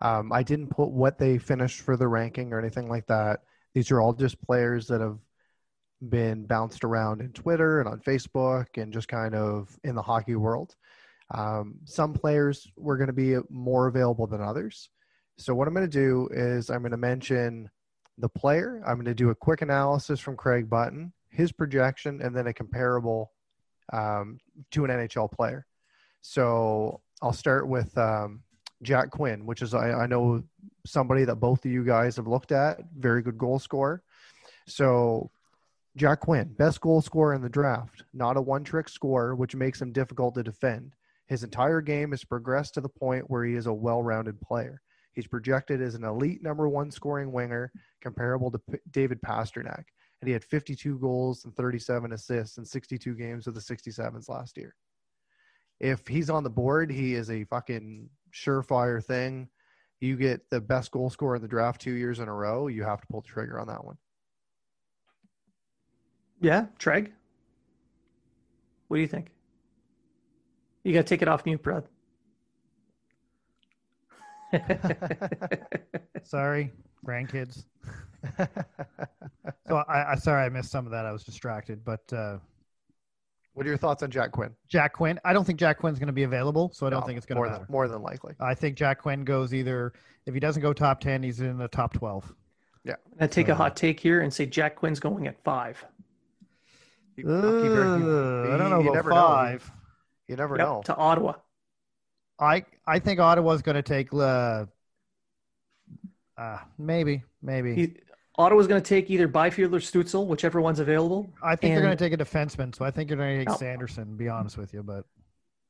Um, I didn't put what they finished for the ranking or anything like that. These are all just players that have been bounced around in Twitter and on Facebook and just kind of in the hockey world. Um, some players were going to be more available than others. So what I'm going to do is I'm going to mention the player. I'm going to do a quick analysis from Craig Button, his projection, and then a comparable um, to an N H L player. So I'll start with um, Jack Quinn, which is, I, I know somebody that both of you guys have looked at, very good goal scorer. So Jack Quinn, best goal scorer in the draft, not a one-trick scorer, which makes him difficult to defend. His entire game has progressed to the point where he is a well-rounded player. He's projected as an elite number one scoring winger, comparable to P- David Pastrnak, and he had fifty-two goals and thirty-seven assists in sixty-two games with the sixty-sevens last year. If he's on the board, he is a fucking surefire thing. You get the best goal scorer in the draft two years in a row, you have to pull the trigger on that one. Yeah, Treg, what do you think? You got to take it off mute, Brad. Sorry, grandkids. So I, I sorry I missed some of that. I was distracted. But uh, what are your thoughts on Jack Quinn? Jack Quinn. I don't think Jack Quinn's going to be available, so I don't no, think it's going to matter. Than, more than likely, I think Jack Quinn goes either. If he doesn't go top ten, he's in the top twelve. Yeah, I take so, a hot take here and say Jack Quinn's going at five. You, uh, you, you, I don't know you about never five. Know. You never yep, know. To Ottawa. I I think Ottawa's going to take uh, uh, maybe maybe he, Ottawa's going to take either Byfield or Stutzel, whichever one's available. I think and, they're going to take a defenseman, so I think you're going to take no. Sanderson. To be honest with you, but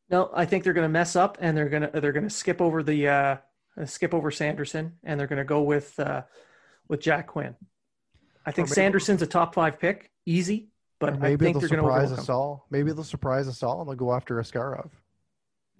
no, I think they're going to mess up and they're going to they're going to skip over the uh, skip over Sanderson and they're going to go with. Uh, With Jack Quinn, I think maybe, Sanderson's a top five pick, easy. But maybe I think they'll they're surprise us all. Maybe they'll surprise us all, and they'll go after Askarov.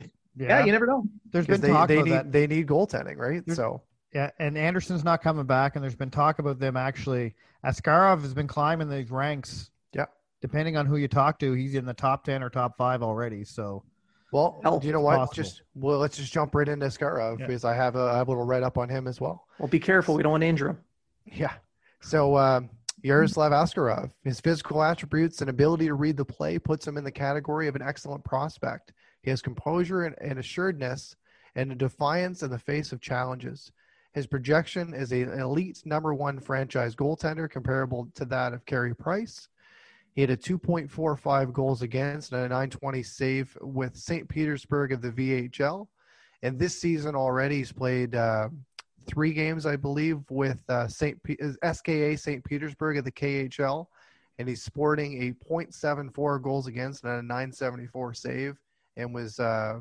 Yeah, yeah you never know. There's been they, talk they about need, that. They need goaltending, right? There's, so yeah, and Anderson's not coming back, and there's been talk about them actually. Askarov has been climbing these ranks. Yeah, depending on who you talk to, he's in the top ten or top five already. So, well, do you know what? Possible. Just well, let's just jump right into Askarov yeah. because I have a I have a little write up on him as well. Well, be careful. We don't want to injure him. Yeah. So um, Yaroslav Askarov, his physical attributes and ability to read the play puts him in the category of an excellent prospect. He has composure and, and assuredness and a defiance in the face of challenges. His projection is an elite number one franchise goaltender comparable to that of Carey Price. He had a two point four five goals against and a nine twenty save with Saint Petersburg of the V H L. And this season already he's played uh, three games, I believe, with uh, S K A Saint Petersburg of the K H L. And he's sporting a point seven four goals against and a nine seventy-four save. And was uh,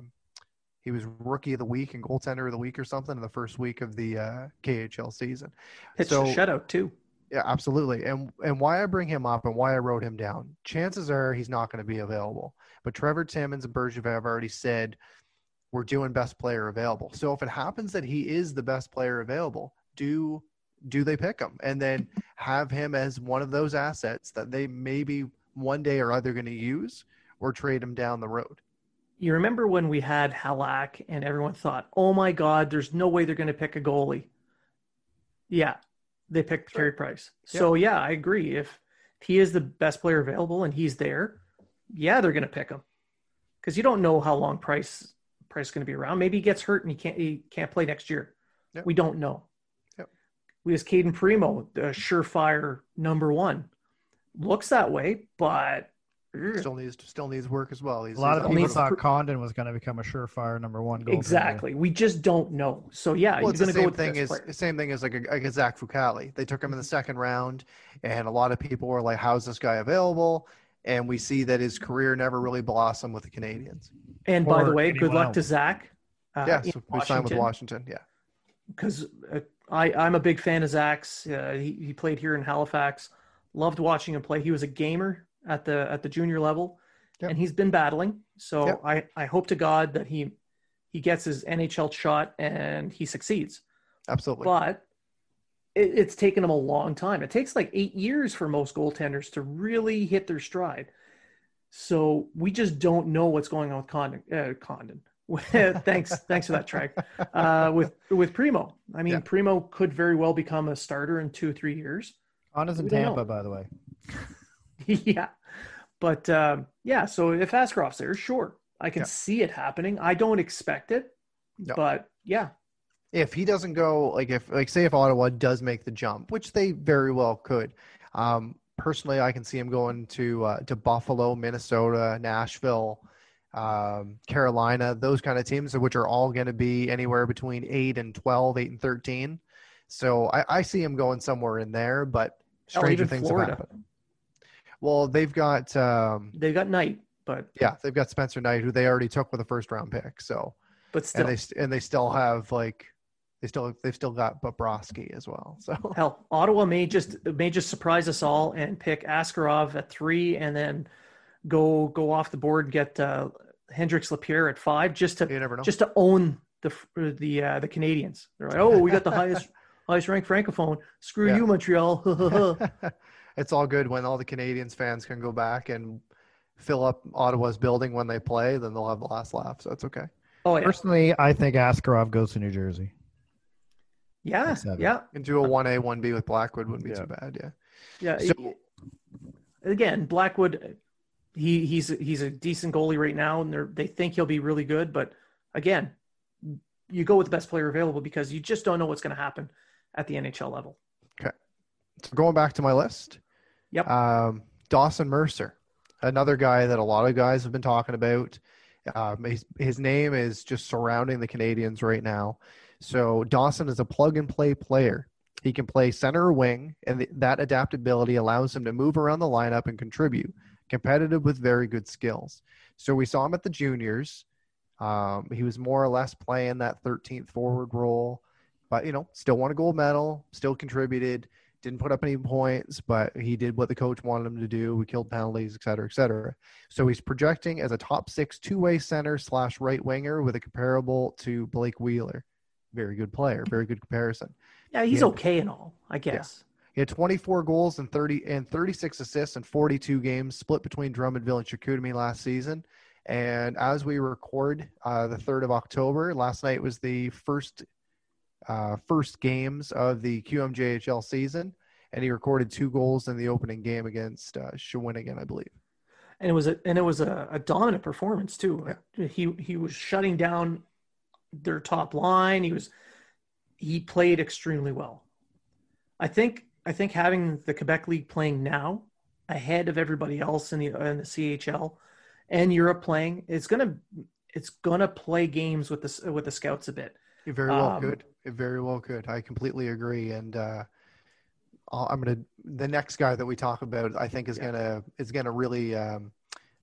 he was rookie of the week and goaltender of the week or something in the first week of the uh, K H L season. It's so, a shutout too. Yeah, absolutely. And and why I bring him up and why I wrote him down, chances are he's not going to be available. But Trevor Timmins and Bergevin have already said we're doing best player available. So if it happens that he is the best player available, do do they pick him? And then have him as one of those assets that they maybe one day are either going to use or trade him down the road. You remember when we had Halak and everyone thought, oh my God, there's no way they're going to pick a goalie. Yeah, they picked Carey Price. Yeah. So yeah, I agree. If he is the best player available and he's there, yeah, they're going to pick him. Because you don't know how long Price Price is going to be around. Maybe he gets hurt and he can't he can't play next year. Yeah. We don't know. Yeah. We have Caden Primo, the surefire number one. Looks that way, but... Still needs still needs work as well. He's, a lot of people thought Condon was going to become a surefire number one goalkeeper. Exactly. We just don't know. So yeah, well, he's going to go with thing is, same thing as like a, like a Zach Fucali. They took him in the second round, and a lot of people were like, "How's this guy available?" And we see that his career never really blossomed with the Canadians. And or by the way, good luck else. to Zach. Uh, yes, yeah, so we signed with Washington. Yeah, because uh, I I'm a big fan of Zach's. Uh, he he played here in Halifax. Loved watching him play. He was a gamer at the at the junior level, yep. and he's been battling. So yep. I, I hope to God that he he gets his N H L shot and he succeeds. Absolutely. But it, it's taken him a long time. It takes like eight years for most goaltenders to really hit their stride. So we just don't know what's going on with Condon. Uh, Condon. thanks thanks for that, Treg. Uh, with, with Primo. I mean, yep. Primo could very well become a starter in two or three years. Condon's in Tampa, know. by the way. Yeah, but um, yeah, so if Askarof's there, sure, I can yeah. see it happening. I don't expect it, no. but yeah. If he doesn't go, like if, like say if Ottawa does make the jump, which they very well could, um, personally, I can see him going to, uh, to Buffalo, Minnesota, Nashville, um, Carolina, those kind of teams, which are all going to be anywhere between eight and twelve, eight and thirteen. So I, I see him going somewhere in there, but stranger oh, things have happened. Well, they've got um, they've got Knight, but yeah, they've got Spencer Knight, who they already took with a first round pick. So, but still, and they, and they still have like they still they've still got Bobrovsky as well. So hell, Ottawa may just may just surprise us all and pick Askarov at three, and then go go off the board and get uh, Hendricks Lapierre at five, just to you never know. just to own the the uh, the Canadians. They're like, oh, we got the highest highest ranked francophone. Screw yeah. you, Montreal. It's all good when all the Canadiens fans can go back and fill up Ottawa's building when they play. Then they'll have the last laugh, so it's okay. Oh, yeah. Personally, I think Askarov goes to New Jersey. Yeah, yeah. And do a one A, one B with Blackwood wouldn't be yeah. too bad, yeah. Yeah. So, again, Blackwood, he he's he's a decent goalie right now, and they they think he'll be really good. But again, you go with the best player available because you just don't know what's going to happen at the N H L level. Okay. So going back to my list, yep. Um, Dawson Mercer, another guy that a lot of guys have been talking about. Um, his, his name is just surrounding the Canadians right now. So Dawson is a plug-and-play player. He can play center or wing, and th- that adaptability allows him to move around the lineup and contribute, competitive with very good skills. So we saw him at the juniors. Um, he was more or less playing that thirteenth forward role, but, you know, still won a gold medal, still contributed. Didn't put up any points, but he did what the coach wanted him to do. We killed penalties, et cetera, et cetera. So he's projecting as a top six two-way center slash right winger with a comparable to Blake Wheeler. Very good player. Very good comparison. Yeah, he's he had, okay and all, I guess. Yeah. He had twenty-four goals and thirty and thirty-six assists in forty-two games, split between Drummondville and Chicoutimi last season. And as we record uh, the third of October, last night was the first Uh, first games of the Q M J H L season, and he recorded two goals in the opening game against uh, Shawinigan, I believe. And it was a and it was a, a dominant performance too. Yeah. He he was shutting down their top line. He was he played extremely well. I think I think having the Quebec League playing now ahead of everybody else in the in the C H L and Europe playing, it's gonna it's gonna play games with the with the scouts a bit. It very well um, could. It very well could. I completely agree. And uh, I'm gonna the next guy that we talk about, I think, is yeah. gonna is gonna really um,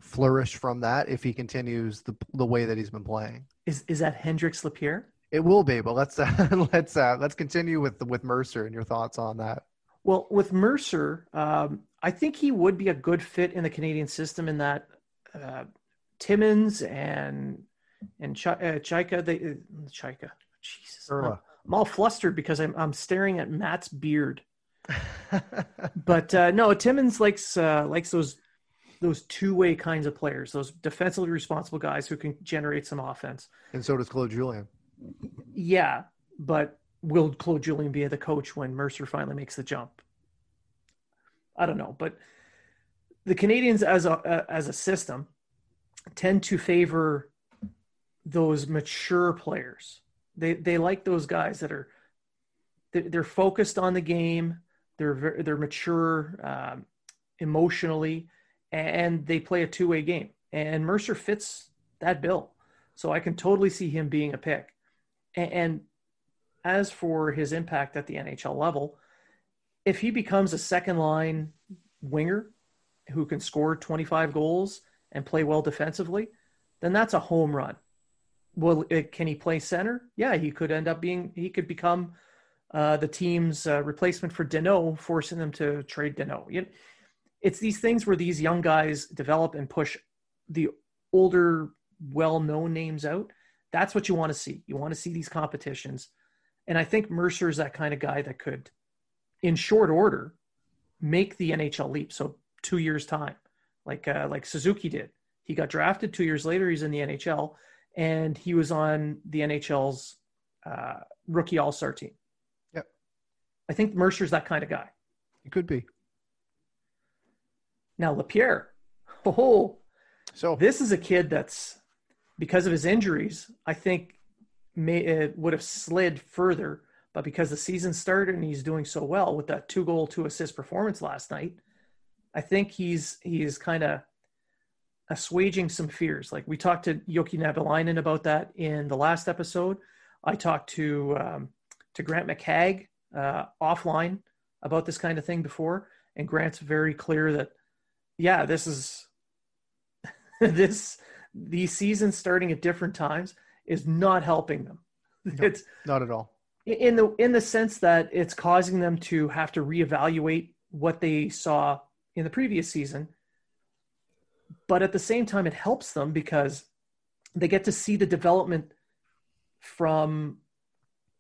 flourish from that if he continues the the way that he's been playing. Is is that Hendricks Lapierre? It will be, but let's uh, let's uh, let's continue with with Mercer and your thoughts on that. Well, with Mercer, um, I think he would be a good fit in the Canadian system in that uh, Timmins and and Ch- uh, Chaika, they uh, Chaika, Jesus, I'm, I'm all flustered because I'm I'm staring at Matt's beard. But uh, no, Timmins likes uh, likes those those two way kinds of players, those defensively responsible guys who can generate some offense. And so does Claude Julien. Yeah, but will Claude Julien be the coach when Mercer finally makes the jump? I don't know, but the Canadians as a as a system tend to favor those mature players. They they like those guys that are they're focused on the game. They're they're mature um, emotionally, and they play a two way game. And Mercer fits that bill, so I can totally see him being a pick. And as for his impact at the N H L level, if he becomes a second-line winger who can score twenty-five goals and play well defensively, then that's a home run. Well, it, can he play center? Yeah, he could end up being – he could become uh, the team's uh, replacement for Deneau, forcing them to trade Deneau. You know, it's these things where these young guys develop and push the older, well-known names out. That's what you want to see. You want to see these competitions. And I think Mercer is that kind of guy that could, in short order, make the N H L leap. So two years' time, like uh, like Suzuki did. He got drafted two years later. He's in the N H L, and he was on the N H L's uh, rookie all-star team. Yep. I think Mercer's that kind of guy. He could be. Now, Lapierre. Oh, so this is a kid that's, because of his injuries, I think may, uh, would have slid further. But because the season started and he's doing so well with that two-goal, two-assist performance last night, I think he's he's kind of assuaging some fears. Like, we talked to Joki Nabalainen about that in the last episode. I talked to um, to Grant McCagg uh, offline about this kind of thing before, and Grant's very clear that, yeah, this is – this – these seasons starting at different times is not helping them. No, it's not at all in the, in the sense that it's causing them to have to reevaluate what they saw in the previous season. But at the same time, it helps them because they get to see the development from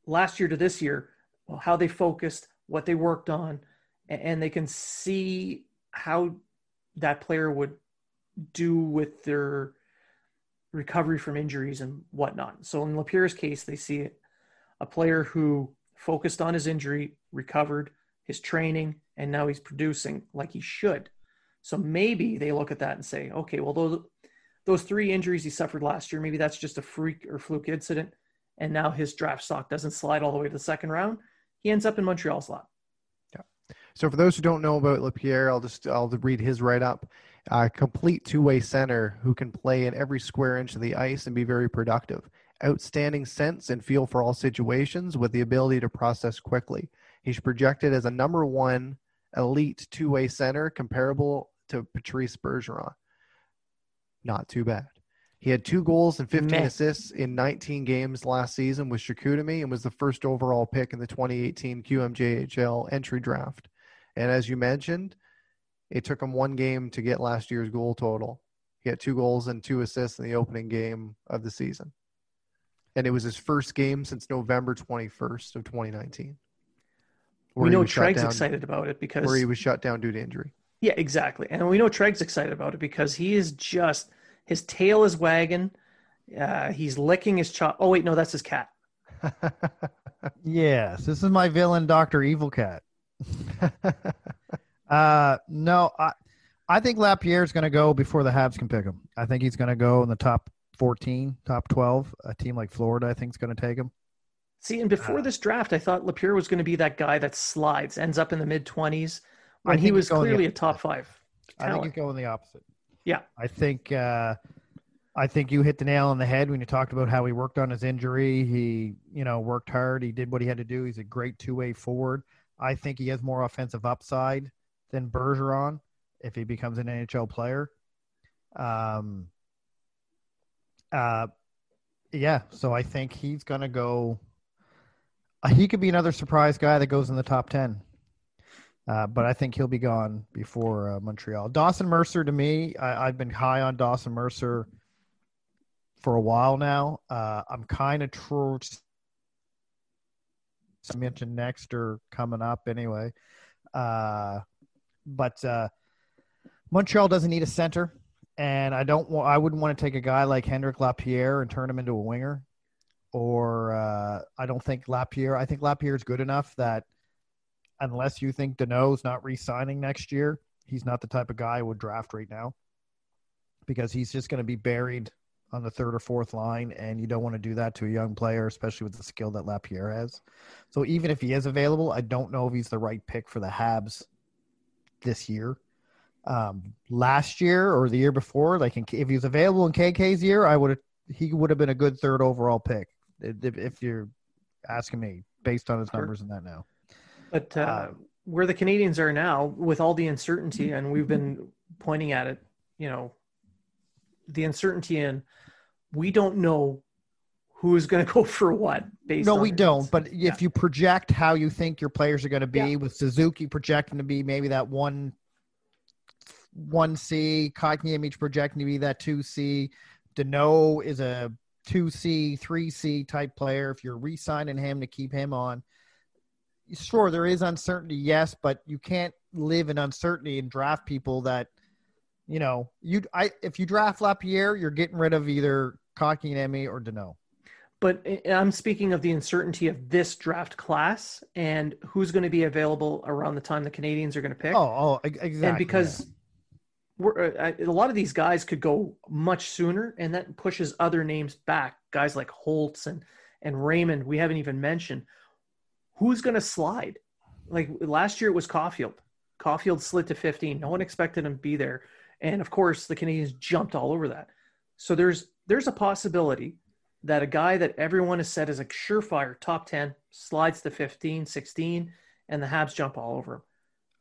last year to this year, how they focused, what they worked on, and they can see how that player would do with their recovery from injuries and whatnot. So in Lapierre's case, they see a player who focused on his injury, recovered his training, and now he's producing like he should. So maybe they look at that and say, okay, well, those, those three injuries he suffered last year, maybe that's just a freak or fluke incident. And now his draft stock doesn't slide all the way to the second round. He ends up in Montreal's lot. Yeah. So for those who don't know about Lapierre, I'll just, I'll read his write up. A complete two-way center who can play in every square inch of the ice and be very productive. Outstanding sense and feel for all situations with the ability to process quickly. He's projected as a number one elite two-way center comparable to Patrice Bergeron. Not too bad. He had two goals and fifteen Man. assists in nineteen games last season with Chicoutimi and was the first overall pick in the twenty eighteen Q M J H L entry draft. And as you mentioned, it took him one game to get last year's goal total. He had two goals and two assists in the opening game of the season. And it was his first game since November twenty-first of twenty nineteen. We know Treg's excited about it because... Where he was shut down due to injury. Yeah, exactly. And we know Treg's excited about it because he is just... His tail is wagging. Uh, he's licking his chop. Oh, wait, no, that's his cat. Yes, this is my villain, Doctor Evil Cat. Uh, no, I, I think Lapierre is going to go before the Habs can pick him. I think he's going to go in the top fourteen, top twelve. A team like Florida, I think, is going to take him. See, and before uh, this draft, I thought Lapierre was going to be that guy that slides, ends up in the mid-twenties, when he was clearly a top five talent. I think you're going the opposite. Yeah. I think uh, I think you hit the nail on the head when you talked about how he worked on his injury. He, you know, worked hard. He did what he had to do. He's a great two-way forward. I think he has more offensive upside than Bergeron if he becomes an N H L player. Um. Uh, yeah, so I think he's going to go – he could be another surprise guy that goes in the top ten. Uh, but I think he'll be gone before uh, Montreal. Dawson Mercer, to me, I, I've been high on Dawson Mercer for a while now. Uh, I'm kind of true. I mentioned next or coming up anyway. Uh, but uh, Montreal doesn't need a center, and I don't want. I wouldn't want to take a guy like Hendrik Lapierre and turn him into a winger. Or uh, I don't think Lapierre. I think Lapierre is good enough that. Unless you think Deneau's not re-signing next year, he's not the type of guy I would draft right now because he's just going to be buried on the third or fourth line, and you don't want to do that to a young player, especially with the skill that Lapierre has. So even if he is available, I don't know if he's the right pick for the Habs this year. Um, last year or the year before, like in, if he was available in K K's year, I would have, he would have been a good third overall pick if, if you're asking me based on his numbers and that now. But uh, uh, where the Canadians are now, with all the uncertainty, and we've been pointing at it, you know, the uncertainty in, we don't know who's going to go for what. Based no, on we it. don't. But yeah. If you project how you think your players are going to be, yeah. with Suzuki projecting to be maybe that one, one C, Kotkaniemi projecting to be that two C, Deneau is a two C, three C type player. If you're re-signing him to keep him on. Sure, there is uncertainty, yes, but you can't live in uncertainty and draft people that, you know, you. I if you draft Lapierre, you're getting rid of either Kotkaniemi or Deneau. But I'm speaking of the uncertainty of this draft class and who's going to be available around the time the Canadians are going to pick. Oh, oh exactly. And because we're, a lot of these guys could go much sooner, and that pushes other names back. Guys like Holtz and, and Raymond, we haven't even mentioned. Who's going to slide? Like last year it was Caulfield. Caulfield slid to fifteen. No one expected him to be there. And of course the Canadians jumped all over that. So there's, there's a possibility that a guy that everyone has said is a surefire top ten slides to fifteen, sixteen, and the Habs jump all over him.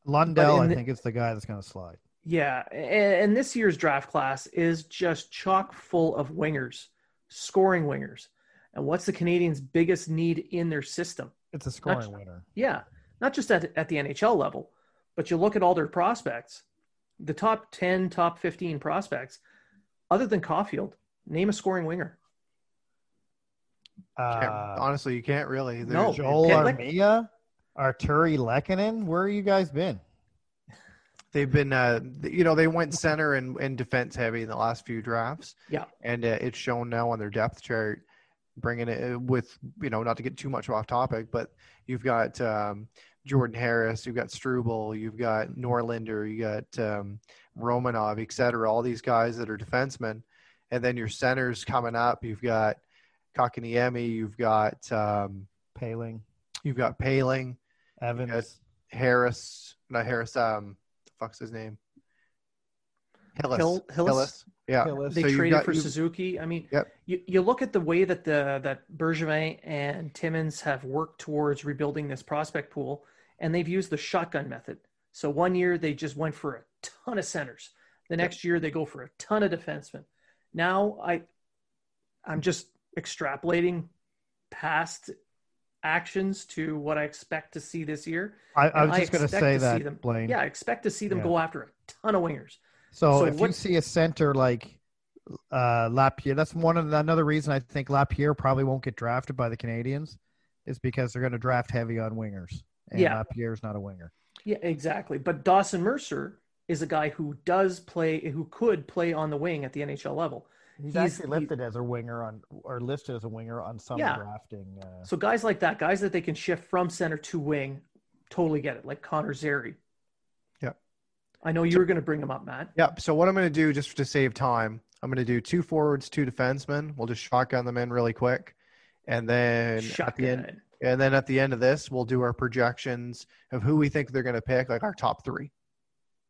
Lundell, I the, think it's the guy that's going to slide. Yeah. And, and this year's draft class is just chock full of wingers, scoring wingers. And what's the Canadians' biggest need in their system? It's a scoring just, winner. Yeah. Not just at, at the N H L level, but you look at all their prospects, the top ten, top fifteen prospects, other than Caulfield, name a scoring winger. Uh, honestly, you can't really. There's no. Joel Armia, Arturi Lehkonen. Where have you guys been? They've been, uh, you know, they went center and, and defense heavy in the last few drafts. Yeah. And uh, it's shown now on their depth chart. Bringing it with, you know, not to get too much off topic, but you've got um, Jordan Harris, you've got Struble, you've got Norlander, you got um, Romanov, et cetera, all these guys that are defensemen. And then your centers coming up, you've got Kotkaniemi, you've got um, Paling, you've got Paling, Evans, got Harris, not Harris, um, the fuck's his name? Hillis. Hill- Hillis. Hillis. Yeah, they so traded got, for you, Suzuki. I mean, yep. you, you look at the way that the that Bergevin and Timmins have worked towards rebuilding this prospect pool, and they've used the shotgun method. So one year they just went for a ton of centers. The next yep. year they go for a ton of defensemen. Now I, I'm just extrapolating past actions to what I expect to see this year. I, I was just going to say that, them, Blaine. Yeah, I expect to see them yeah. go after a ton of wingers. So, so if what, you see a center like uh, Lapierre, that's one of the, another reason I think Lapierre probably won't get drafted by the Canadians is because they're going to draft heavy on wingers. And yeah. Lapierre's not a winger. Yeah, exactly. But Dawson Mercer is a guy who does play, who could play on the wing at the N H L level. He's, he's actually listed he, as a winger on, or listed as a winger on some yeah. drafting. Uh, so guys like that, guys that they can shift from center to wing, totally get it. Like Connor Zary. I know you were going to bring them up, Matt. Yeah. So what I'm going to do just to save time, I'm going to do two forwards, two defensemen. We'll just shotgun them in really quick. And then Shotgun. at the end, and then at the end of this, we'll do our projections of who we think they're going to pick, like our top three.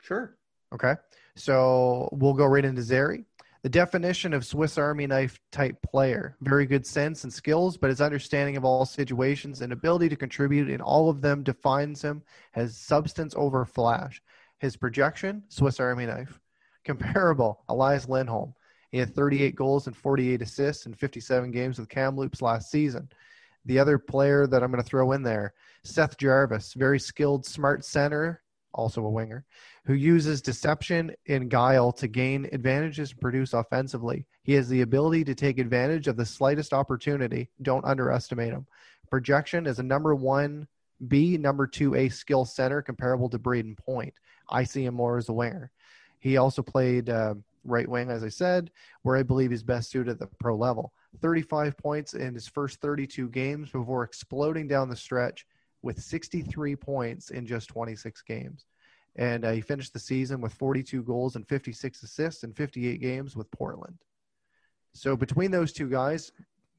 Sure. Okay. So we'll go right into Zeri. The definition of Swiss Army knife type player. Very good sense and skills, but his understanding of all situations and ability to contribute in all of them defines him as substance over flash. His projection, Swiss Army knife. Comparable, Elias Lindholm. He had thirty-eight goals and forty-eight assists in fifty-seven games with Kamloops last season. The other player that I'm going to throw in there, Seth Jarvis, very skilled, smart center, also a winger, who uses deception and guile to gain advantages and produce offensively. He has the ability to take advantage of the slightest opportunity. Don't underestimate him. Projection is a number one B, number two A skill center comparable to Braden Point. I see him more as a winger. He also played uh, right wing, as I said, where I believe he's best suited at the pro level. thirty-five points in his first thirty-two games before exploding down the stretch with sixty-three points in just twenty-six games. And uh, he finished the season with forty-two goals and fifty-six assists in fifty-eight games with Portland. So between those two guys,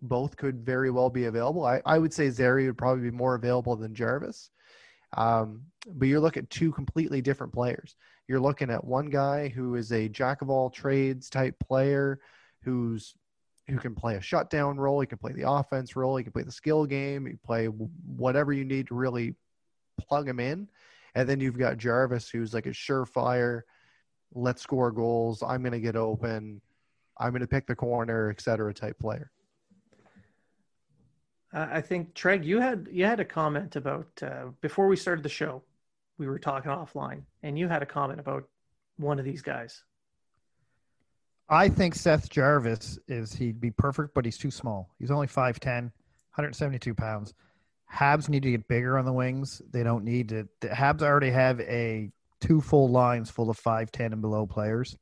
both could very well be available. I, I would say Zeri would probably be more available than Jarvis. Um, but you're looking at two completely different players. You're looking at one guy who is a jack-of-all-trades type player who's who can play a shutdown role, he can play the offense role, he can play the skill game, he can play whatever you need to really plug him in. And then you've got Jarvis, who's like a surefire, let's score goals, I'm going to get open, I'm going to pick the corner, et cetera, type player. I think, Treg, you had you had a comment about, uh, before we started the show, we were talking offline, and you had a comment about one of these guys. I think Seth Jarvis is, he'd be perfect, but he's too small. He's only five ten, one seventy-two pounds. Habs need to get bigger on the wings. They don't need to. The Habs already have a two full lines full of five ten and below players.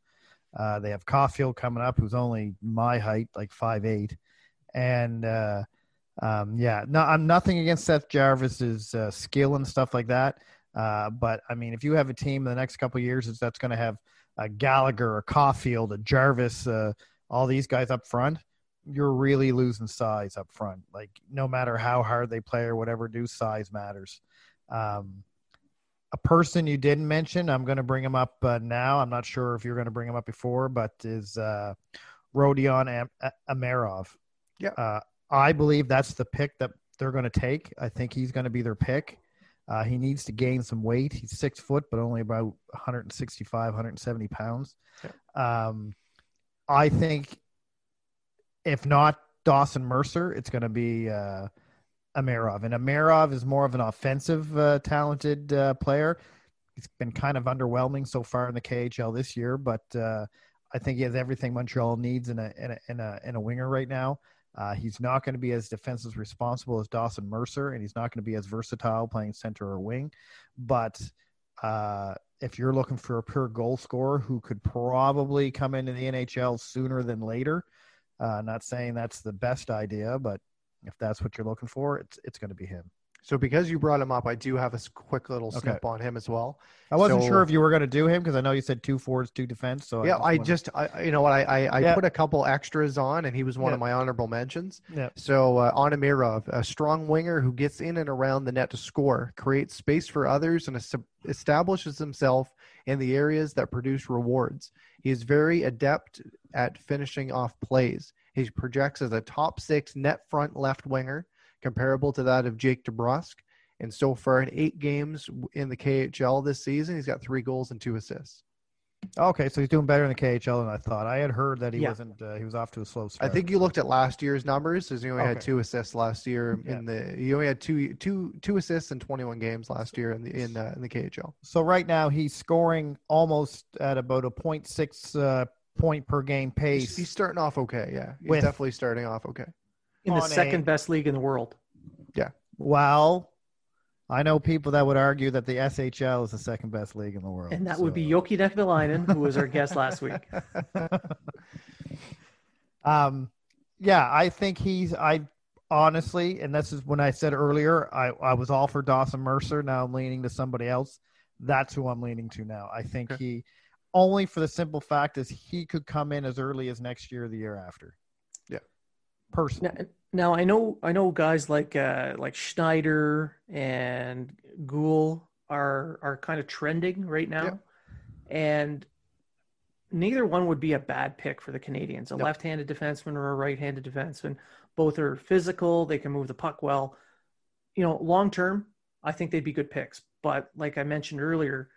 Uh, they have Caulfield coming up, who's only my height, like five eight. And, uh, um, yeah, no, I'm nothing against Seth Jarvis's uh, skill and stuff like that. Uh, but, I mean, if you have a team in the next couple of years that's going to have a Gallagher, a Caulfield, a Jarvis, uh, all these guys up front, you're really losing size up front. Like, no matter how hard they play or whatever, do size matters. Um, a person you didn't mention, I'm going to bring him up uh, now. I'm not sure if you're going to bring him up before, but is uh, Rodion Am- Amirov. Yeah. Uh, I believe that's the pick that they're going to take. I think he's going to be their pick. Uh, he needs to gain some weight. He's six foot, but only about one sixty-five, one seventy pounds. Yeah. Um, I think if not Dawson Mercer, it's going to be uh, Amirov. And Amirov is more of an offensive uh, talented uh, player. He's been kind of underwhelming so far in the K H L this year, but uh, I think he has everything Montreal needs in a in a in a, in a winger right now. Uh, he's not going to be as defensive responsible as Dawson Mercer, and he's not going to be as versatile playing center or wing. But uh, if you're looking for a pure goal scorer who could probably come into the N H L sooner than later, uh, not saying that's the best idea, but if that's what you're looking for, it's it's going to be him. So because you brought him up, I do have a quick little snip okay. on him as well. I wasn't so, sure if you were going to do him because I know you said two forwards, two defense. So yeah, I just, I, just, I you know what, I I, I yeah. put a couple extras on, and he was one yeah. of my honorable mentions. Yeah. So uh, Onomirov, a strong winger who gets in and around the net to score, creates space for others, and establishes himself in the areas that produce rewards. He is very adept at finishing off plays. He projects as a top six net front left winger, comparable to that of Jake DeBrusk. And so far in eight games in the K H L this season, he's got three goals and two assists. Okay, so he's doing better in the K H L than I thought. I had heard that he yeah. wasn't, uh, he was off to a slow start. I think you looked at last year's numbers. He only okay. had two assists last year. Yeah. In the He only had two, two, two assists in twenty-one games last year in the, in, uh, in the K H L. So right now he's scoring almost at about a point six uh, point per game pace. He's starting off okay, yeah. He's with, definitely starting off okay. In the second a, best league in the world. Yeah. Well, I know people that would argue that the S H L is the second best league in the world. And that so. would be Joukka Niemeläinen, who was our guest last week. um, yeah, I think he's, I honestly, and this is when I said earlier, I, I was all for Dawson Mercer. Now I'm leaning to somebody else. That's who I'm leaning to now. I think okay. he, only for the simple fact is he could come in as early as next year or the year after. personally. Now, now I know I know guys like uh, like Schneider and Gould are are kind of trending right now, yep. and neither one would be a bad pick for the Canadians. A nope. left-handed defenseman or a right-handed defenseman, both are physical. They can move the puck well. You know, long term, I think they'd be good picks. But like I mentioned earlier,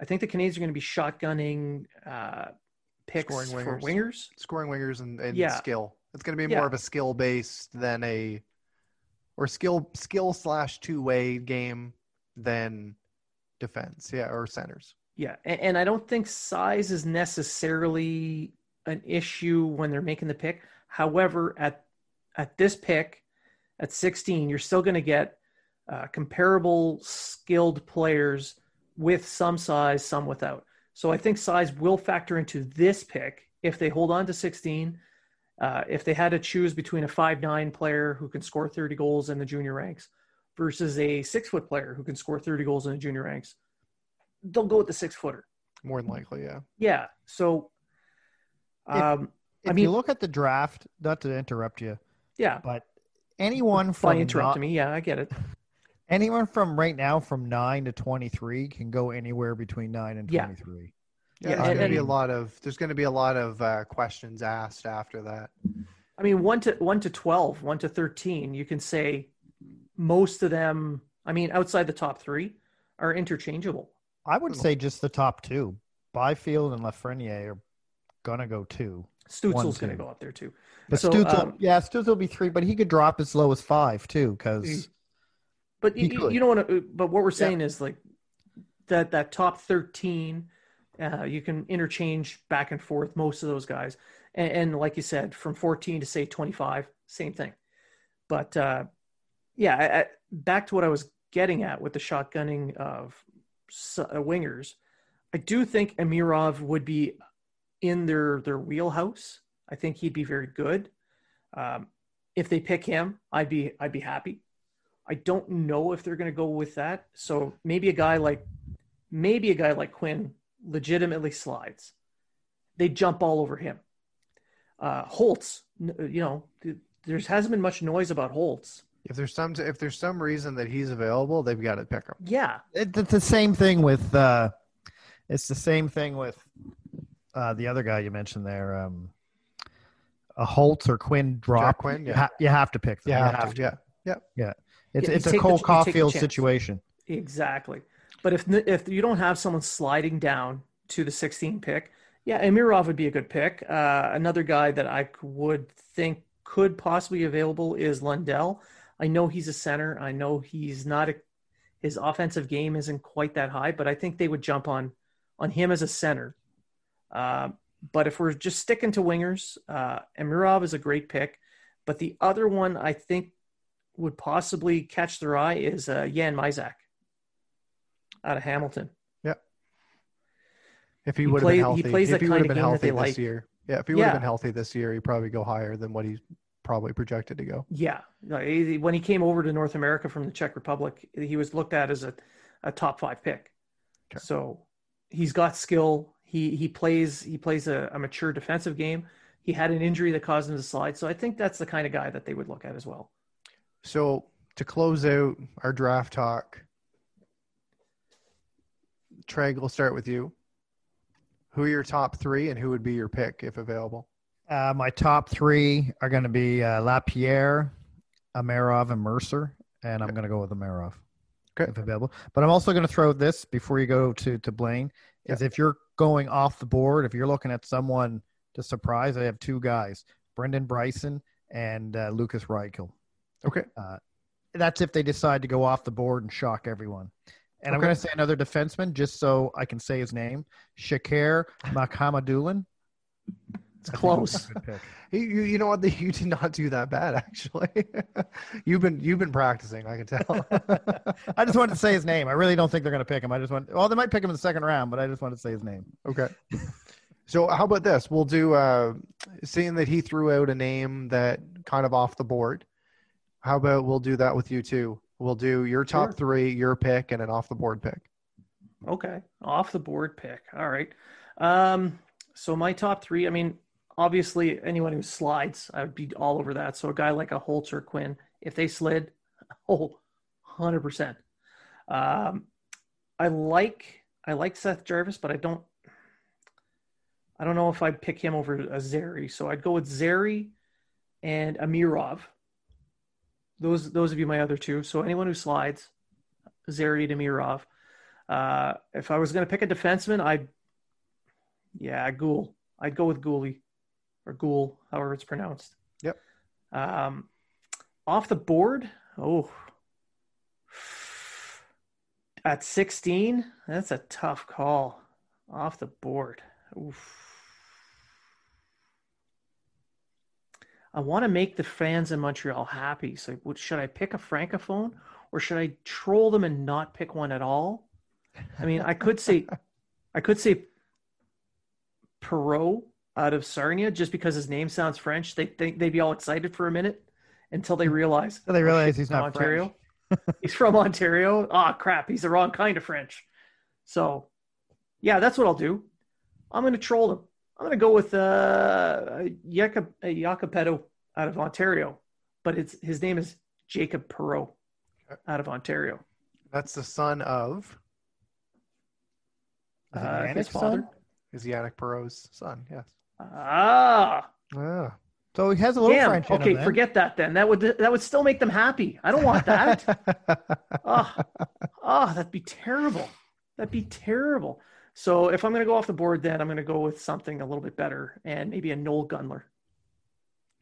I think the Canadians are going to be shotgunning uh, picks wingers. for wingers, scoring wingers, and, and yeah. skill. It's going to be more yeah. of a skill based than a or skill skill slash two way game than defense, yeah, or centers. Yeah, and, and I don't think size is necessarily an issue when they're making the pick. However, at at this pick, at sixteen, you're still going to get uh, comparable skilled players with some size, some without. So I think size will factor into this pick if they hold on to sixteen. Uh, if they had to choose between a five nine player who can score thirty goals in the junior ranks versus a six-foot player who can score thirty goals in the junior ranks, they'll go with the six-footer. More than likely, yeah. Yeah. So, um, if, if I mean, you look at the draft, not to interrupt you. Yeah. But anyone from interrupt me. Yeah, I get it. Anyone from right now from nine to twenty-three can go anywhere between nine and twenty-three. Yeah. yeah. There's going to be a lot of there's going to be a lot of uh, questions asked after that. I mean, one to one to twelve, one to thirteen. You can say most of them. I mean, outside the top three are interchangeable. I would say just the top two. Byfield and Lafreniere are gonna go two. Stutzel's gonna go up there too. But so, Stutzel, um, yeah, Stutzel will be three, but he could drop as low as five too, because. But you, you don't want to. But what we're saying yeah. is like that that top thirteen, uh, you can interchange back and forth most of those guys, and, and like you said, from fourteen to say twenty-five, same thing. But uh, yeah, I, I, back to what I was getting at with the shotgunning of. So, uh, wingers, I do think Amirov would be in their their wheelhouse. I think he'd be very good. Um, if they pick him, I'd be I'd be happy. I don't know if they're going to go with that. So maybe a guy like maybe a guy like Quinn legitimately slides. They jump all over him. Uh, Holtz, you know, there hasn't been much noise about Holtz. If there's some if there's some reason that he's available, they've got to pick him. Yeah, it, it's the same thing with uh, it's the same thing with uh, the other guy you mentioned there. Um, a Holtz or Quinn drop. Jack Quinn, yeah. you, ha- you have to pick. Them. You, you have, have to. to. Yeah, yeah, yeah. It's yeah, it's a Cole the, Caulfield situation. Exactly, but if if you don't have someone sliding down to the sixteen pick, yeah, Amirov would be a good pick. Uh, another guy that I would think could possibly be available is Lundell. I know he's a center. I know he's not a, his offensive game isn't quite that high, but I think they would jump on, on him as a center. Uh, but if we're just sticking to wingers, uh, Amirov is a great pick, but the other one I think would possibly catch their eye is uh, Jan Mizak out of Hamilton. Yeah. If he, he would have been healthy, he plays if that he kind of been game healthy that they this like. year. Yeah. If he would have yeah. been healthy this year, he'd probably go higher than what he's probably projected to go. Yeah. When he came over to North America from the Czech Republic, he was looked at as a, a top five pick. Okay. So he's got skill. He, he plays, he plays a, a mature defensive game. He had an injury that caused him to slide. So I think that's the kind of guy that they would look at as well. So to close out our draft talk, Treg, we'll start with you. Who are your top three and who would be your pick if available? Uh, my top three are going to be uh, Lapierre, Amirov, and Mercer, and I'm okay. going to go with Amirov okay. if available. But I'm also going to throw this before you go to, to Blaine, is yeah. if you're going off the board, if you're looking at someone to surprise, I have two guys, Brendan Bryson and uh, Lucas Reichel. Okay. Uh, that's if they decide to go off the board and shock everyone. And okay. I'm going to say another defenseman just so I can say his name, Shaker Makhamadullin. It's close. You, you know what? You did not do that bad, actually. you've been you've been practicing. I can tell. I just wanted to say his name. I really don't think they're going to pick him. I just want. Well, they might pick him in the second round, but I just wanted to say his name. Okay. So how about this? We'll do. Uh, seeing that he threw out a name that kind of off the board. How about we'll do that with you too? We'll do your top sure. three, your pick, and an off the board pick. Okay, off the board pick. All right. Um. So my top three. I mean. obviously anyone who slides, I would be all over that. So a guy like a Holtz or Quinn, if they slid, oh, one hundred percent. Um, I like I like Seth Jarvis, but I don't I don't know if I'd pick him over a Zeri. So I'd go with Zeri and Amirov. Those those would be my other two. So anyone who slides, Zeri and Amirov. Uh, if I was going to pick a defenseman, I'd yeah, Ghoul. I'd go with Ghouli or Ghoul, however it's pronounced. Yep. Um, off the board, oh. At sixteen, that's a tough call. Off the board. Oof. I want to make the fans in Montreal happy. So should I pick a Francophone or should I troll them and not pick one at all? I mean, I could say I could say Perreault out of Sarnia just because his name sounds French. They think they'd be all excited for a minute until they realize until they realize oh, shit, he's not Ontario. French. He's from Ontario. Ah, oh, crap. He's the wrong kind of French. So, yeah, that's what I'll do. I'm going to troll him. I'm going to go with uh, Jacob, Jacopetto out of Ontario, but it's his name is Jacob Perreault out of Ontario. That's the son of uh, Yannick his father. Son? Is Yannick Perreault's son? Yes. Ah. Yeah. So he has a little Damn. French in okay, him, forget that then. That would that would still make them happy. I don't want that. oh, oh, that'd be terrible. That'd be terrible. So if I'm going to go off the board, then I'm going to go with something a little bit better and maybe a Noel Gunler.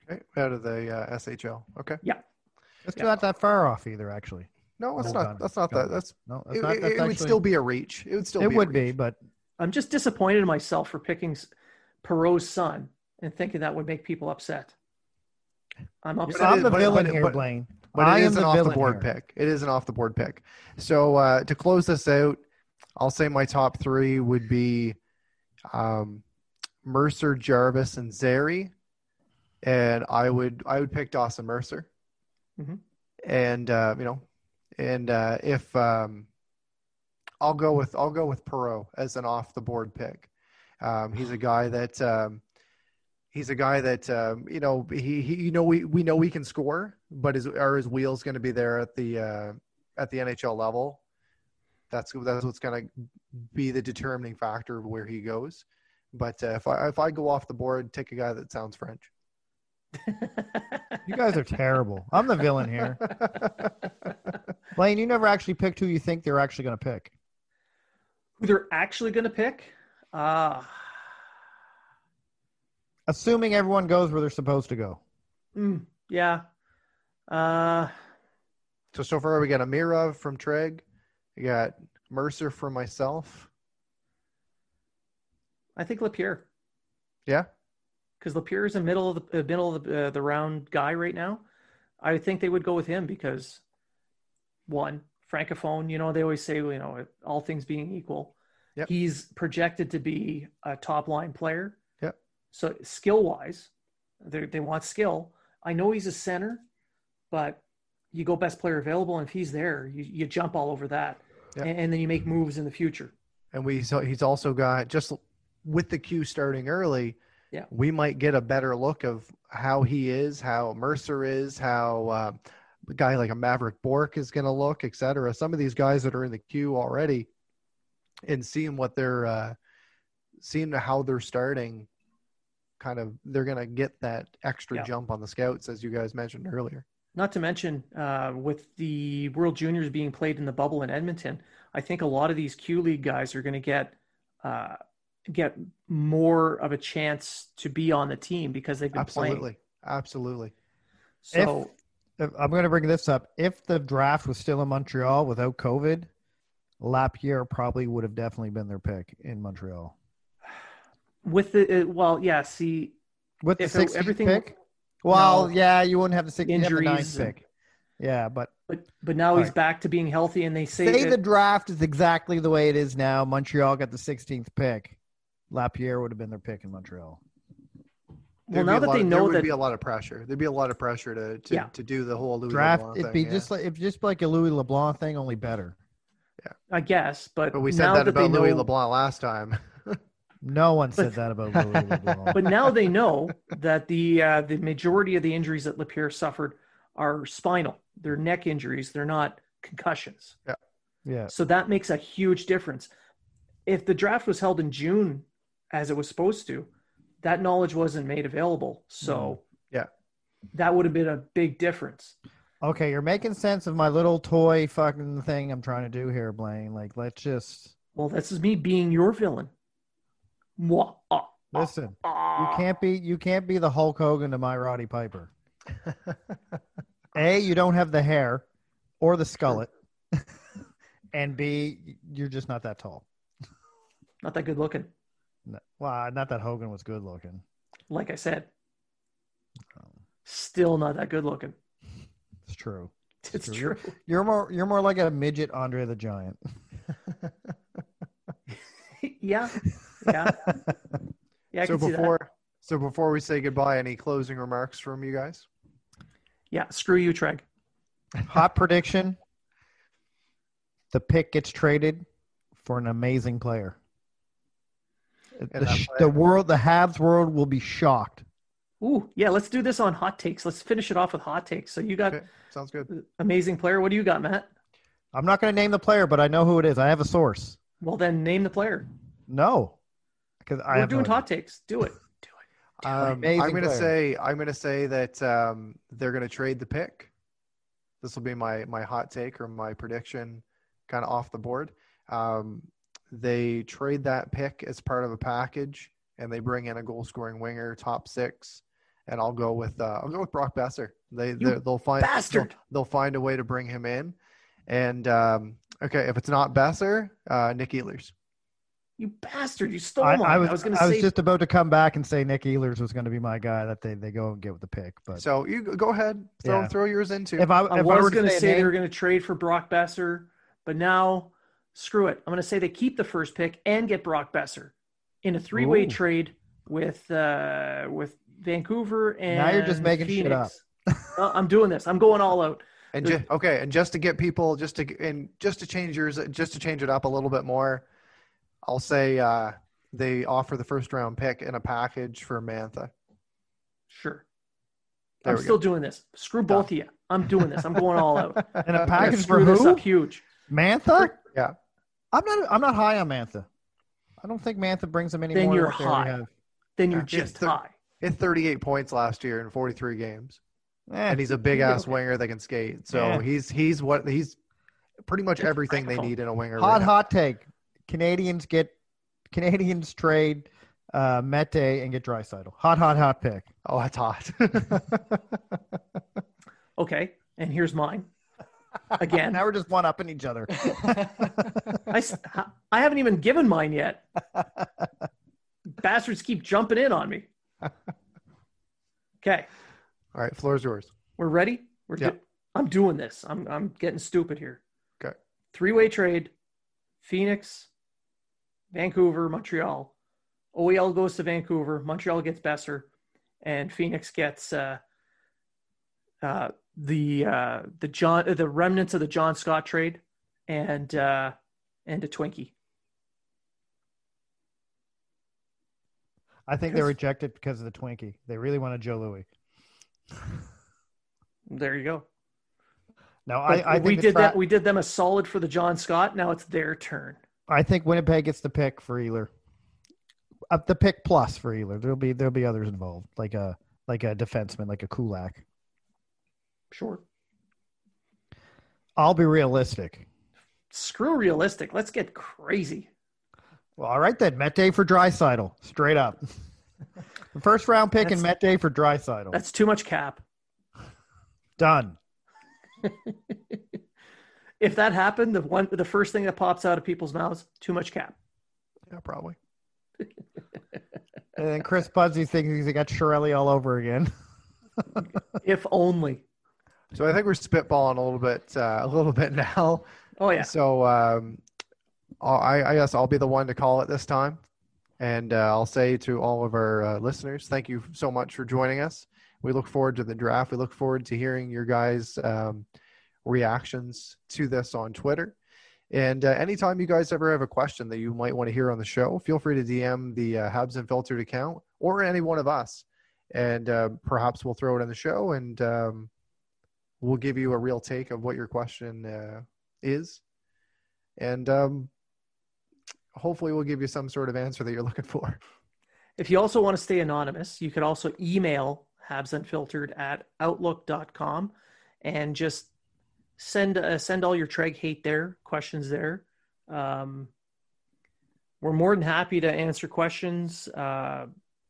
Okay, out of the uh, S H L. Okay. Yeah. That's yeah. not that far off either, actually. No, that's Noel not. Gunler. That's not Gunler. that. That's no. That's it not, that's it actually, would still be a reach. It would still. It be would a reach. be, but I'm just disappointed in myself for picking Perreault's son. And thinking that would make people upset. I'm upset. I'm the villain here, Blaine. But I am the villain here. It is an off-the-board pick. It is an off-the-board pick. So uh, to close this out, I'll say my top three would be um, Mercer, Jarvis, and Zeri. And I would I would pick Dawson Mercer. Mm-hmm. And uh, you know, and uh, if um, I'll go with I'll go with Perreault as an off-the-board pick. Um, he's a guy that. Um, He's a guy that um, you know he, he you know we we know he can score, but is are his wheels going to be there at the uh, at the N H L level? That's that's what's going to be the determining factor of where he goes. But uh, if I if I go off the board, take a guy that sounds French. You guys are terrible. I'm the villain here. Blaine, you never actually picked who you think they're actually going to pick. Who they're actually going to pick? Ah. Uh... Assuming everyone goes where they're supposed to go. Mm, yeah. Uh, so, so far we got Amirov from Treg. We got Mercer for myself. I think Lapierre. Yeah? Because Lapierre is the middle of the, uh, middle of the, uh, the round guy right now. I think they would go with him because, one, Francophone, you know, they always say, you know, all things being equal. Yep. He's projected to be a top-line player. So skill-wise, they want skill. I know he's a center, but you go best player available, and if he's there, you, you jump all over that, yep. and, and then you make moves in the future. And we so he's also got, just with the Q starting early, yeah. we might get a better look of how he is, how Mercer is, how uh, a guy like a Maverick Bork is going to look, et cetera. Some of these guys that are in the Q already and seeing what they're uh, – seeing how they're starting – kind of they're going to get that extra yeah. jump on the scouts, as you guys mentioned earlier. Not to mention uh, with the World Juniors being played in the bubble in Edmonton, I think a lot of these Q League guys are going to get uh, get more of a chance to be on the team because they've been Absolutely. playing. Absolutely. So if, if I'm going to bring this up. If the draft was still in Montreal without COVID, Lapierre probably would have definitely been their pick in Montreal. With the, well, yeah, see. With the sixth pick? Well, no, yeah, you wouldn't have the sixth ninth pick. Yeah, but. But, but now he's right. back to being healthy, and they say. Say that, the draft is exactly the way it is now. Montreal got the sixteenth pick. Lapierre would have been their pick in Montreal. Well, now that they know that. There would be a lot of pressure. There'd be a lot of pressure to to, yeah. to do the whole Louis draft, LeBlanc it'd thing. Be yeah. just like, it'd just be like a Louis LeBlanc thing, only better. Yeah. I guess, but. But we said that, that about Louis know, LeBlanc last time. No one said but, that about Louis LeBlanc. But now they know that the uh, the majority of the injuries that Lapierre suffered are spinal. They're neck injuries. They're not concussions. Yeah, yeah. So that makes a huge difference. If the draft was held in June, as it was supposed to, that knowledge wasn't made available. So yeah, that would have been a big difference. Okay, you're making sense of my little toy fucking thing I'm trying to do here, Blaine. Like, let's just... Well, this is me being your villain. Mwah, ah, Listen, ah, you can't be you can't be the Hulk Hogan to my Roddy Piper. A, you don't have the hair or the skullet. And B, you're just not that tall. Not that good looking. No, well, not that Hogan was good looking. Like I said, um, still not that good looking. It's true. It's, it's true. true. You're more you're more like a midget Andre the Giant. Yeah. Yeah. Yeah. I so can before see that. so before we say goodbye, any closing remarks from you guys? Yeah, screw you, Treg. Hot prediction. The pick gets traded for an amazing player. The, player. the world the Habs world will be shocked. Ooh, yeah, let's do this on hot takes. Let's finish it off with hot takes. So you got okay. Sounds good. Amazing player. What do you got, Matt? I'm not going to name the player, but I know who it is. I have a source. Well, then name the player. No, because I we're have doing no hot takes. Do it. Do it. Do um, it. I'm going to say I'm going to say that um, they're going to trade the pick. This will be my my hot take or my prediction, kind of off the board. Um, they trade that pick as part of a package, and they bring in a goal scoring winger, top six. And I'll go with uh, I'll go with Brock Besser. They they'll find bastard. They'll, they'll find a way to bring him in. And um, okay, if it's not Besser, uh, Nick Ehlers. You bastard! You stole mine. I, I was, I was going to. I say... was just about to come back and say Nick Ehlers was going to be my guy that they, they go and get with the pick. But so you go ahead, throw yeah. throw yours into. If I, if I was going to say they were going to trade for Brock Besser, but now screw it. I'm going to say they keep the first pick and get Brock Besser in a three way trade with uh, with Vancouver and now you're just making Phoenix. Shit up. uh, I'm doing this. I'm going all out. And just, okay, and just to get people, just to and just to change yours, just to change it up a little bit more. I'll say uh, they offer the first round pick in a package for Mantha. Sure. There I'm still go. doing this. Screw both of you. I'm doing this. I'm going all out. And a package for who? This up huge. Mantha? Yeah. I'm not I'm not high on Mantha. I don't think Mantha brings them any then more. You're high. Then you're yeah. just th- high. He had thirty-eight points last year in forty-three games. Eh, and he's a big ass okay. winger that can skate. So yeah. he's he's what he's pretty much everything they need in a winger. Hot right hot take. Canadians get Canadians trade uh, Mete and get Draisaitl. Hot, hot, hot pick. Oh, that's hot. Okay, and here's mine. Again, now we're just one upping each other. I, I haven't even given mine yet. Bastards keep jumping in on me. Okay. All right, floor's yours. We're ready. We're yep. do- I'm doing this. I'm I'm getting stupid here. Okay. Three-way trade. Phoenix, Vancouver, Montreal. O E L goes to Vancouver. Montreal gets Besser, and Phoenix gets uh, uh, the uh, the John uh, the remnants of the John Scott trade, and uh, and a Twinkie. I think they rejected because of the Twinkie. They really wanted Joe Louis. There you go. No, I, I think we did that. Ra- we did them a solid for the John Scott. Now it's their turn. I think Winnipeg gets the pick for Ehlers. Up the pick plus for Ehlers. There'll be there'll be others involved, like a like a defenseman, like a Kulak. Sure. I'll be realistic. Screw realistic. Let's get crazy. Well, all right then. Mete for Draisaitl, straight up. The first round pick that's, and Mete for Draisaitl. That's too much cap. Done. If that happened, the one the first thing that pops out of people's mouths, too much cap. Yeah, probably. And then Chris Budsey thinks he got Chiarelli all over again. If only. So I think we're spitballing a little bit, uh, a little bit now. Oh yeah. So um, I, I guess I'll be the one to call it this time, and uh, I'll say to all of our uh, listeners, thank you so much for joining us. We look forward to the draft. We look forward to hearing your guys' um, reactions to this on Twitter. And uh, anytime you guys ever have a question that you might want to hear on the show, feel free to D M the uh, Habs Unfiltered account or any one of us. And uh, perhaps we'll throw it on the show, and um, we'll give you a real take of what your question uh, is. And um, hopefully we'll give you some sort of answer that you're looking for. If you also want to stay anonymous, you could also email habs unfiltered at outlook dot com and just send uh, send all your Treg hate there, questions there. Um, we're more than happy to answer questions. Uh,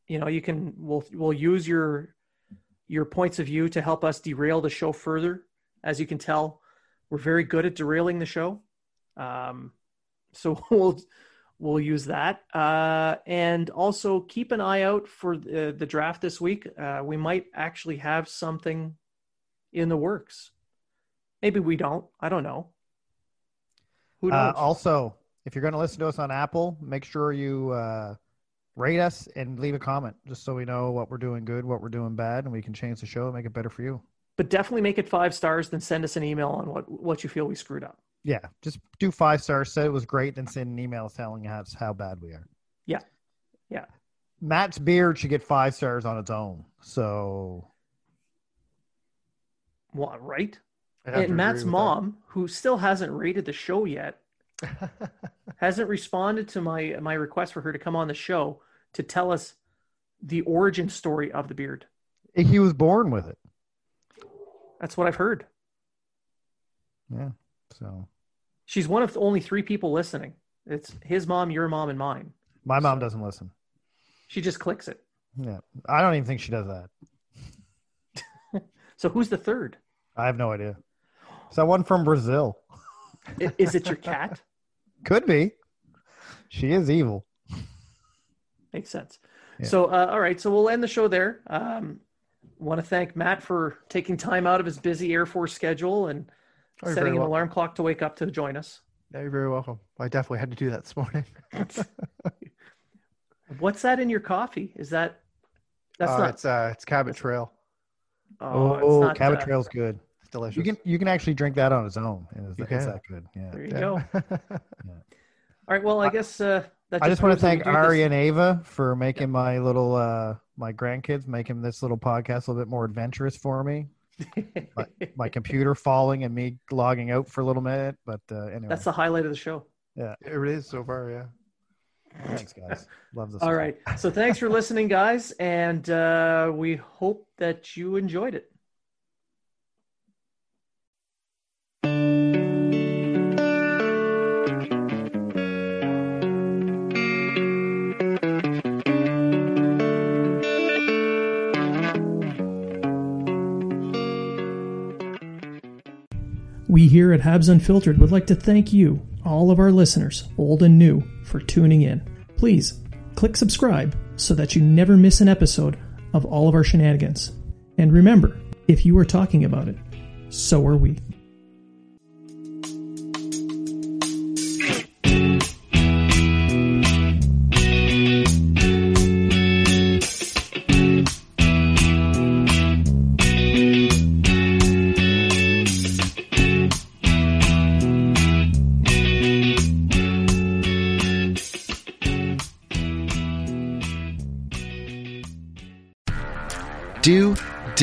you know, you can we'll we'll use your your points of view to help us derail the show further. As you can tell, we're very good at derailing the show. Um, so we'll we'll use that, uh, and also keep an eye out for the, the draft this week. Uh, we might actually have something in the works. Maybe we don't. I don't know. Who knows? Uh, also, if you're going to listen to us on Apple, make sure you uh, rate us and leave a comment just so we know what we're doing good, what we're doing bad, and we can change the show and make it better for you. But definitely make it five stars, then send us an email on what, what you feel we screwed up. Yeah, just do five stars, say it was great, then send an email telling us how bad we are. Yeah, yeah. Matt's beard should get five stars on its own, so... Well, right? And Matt's mom, that. who still hasn't rated the show yet, hasn't responded to my my request for her to come on the show to tell us the origin story of the beard. He was born with it. That's what I've heard. Yeah, so. She's one of only three people listening. It's his mom, your mom, and mine. My mom so. doesn't listen. She just clicks it. Yeah, I don't even think she does that. So who's the third? I have no idea. Is that one from Brazil? Is it your cat? Could be. She is evil. Makes sense. Yeah. So, uh, all right. So we'll end the show there. Um, want to thank Matt for taking time out of his busy Air Force schedule and oh, setting an welcome. alarm clock to wake up to join us. Yeah, you're very welcome. I definitely had to do that this morning. What's that in your coffee? Is that? That's uh, not. It's uh, it's Cabot Trail. Oh, oh not, Cabot uh, Trail's good. It's delicious. You can you can actually drink that on its own. It's, you it's that good. Yeah. There you yeah. go. Yeah. All right. Well, I guess uh, that. I just want to thank Ari this. and Ava for making yeah. my little uh, my grandkids making this little podcast a little bit more adventurous for me. my, my computer falling and me logging out for a little minute, but uh, anyway. That's the highlight of the show. Yeah, it is so far. Yeah. Thanks, guys. Love this. All right. So thanks for listening, guys. And uh, we hope that you enjoyed it. We here at Habs Unfiltered would like to thank you, all of our listeners, old and new, for tuning in. Please click subscribe so that you never miss an episode of all of our shenanigans. And remember, if you are talking about it, so are we.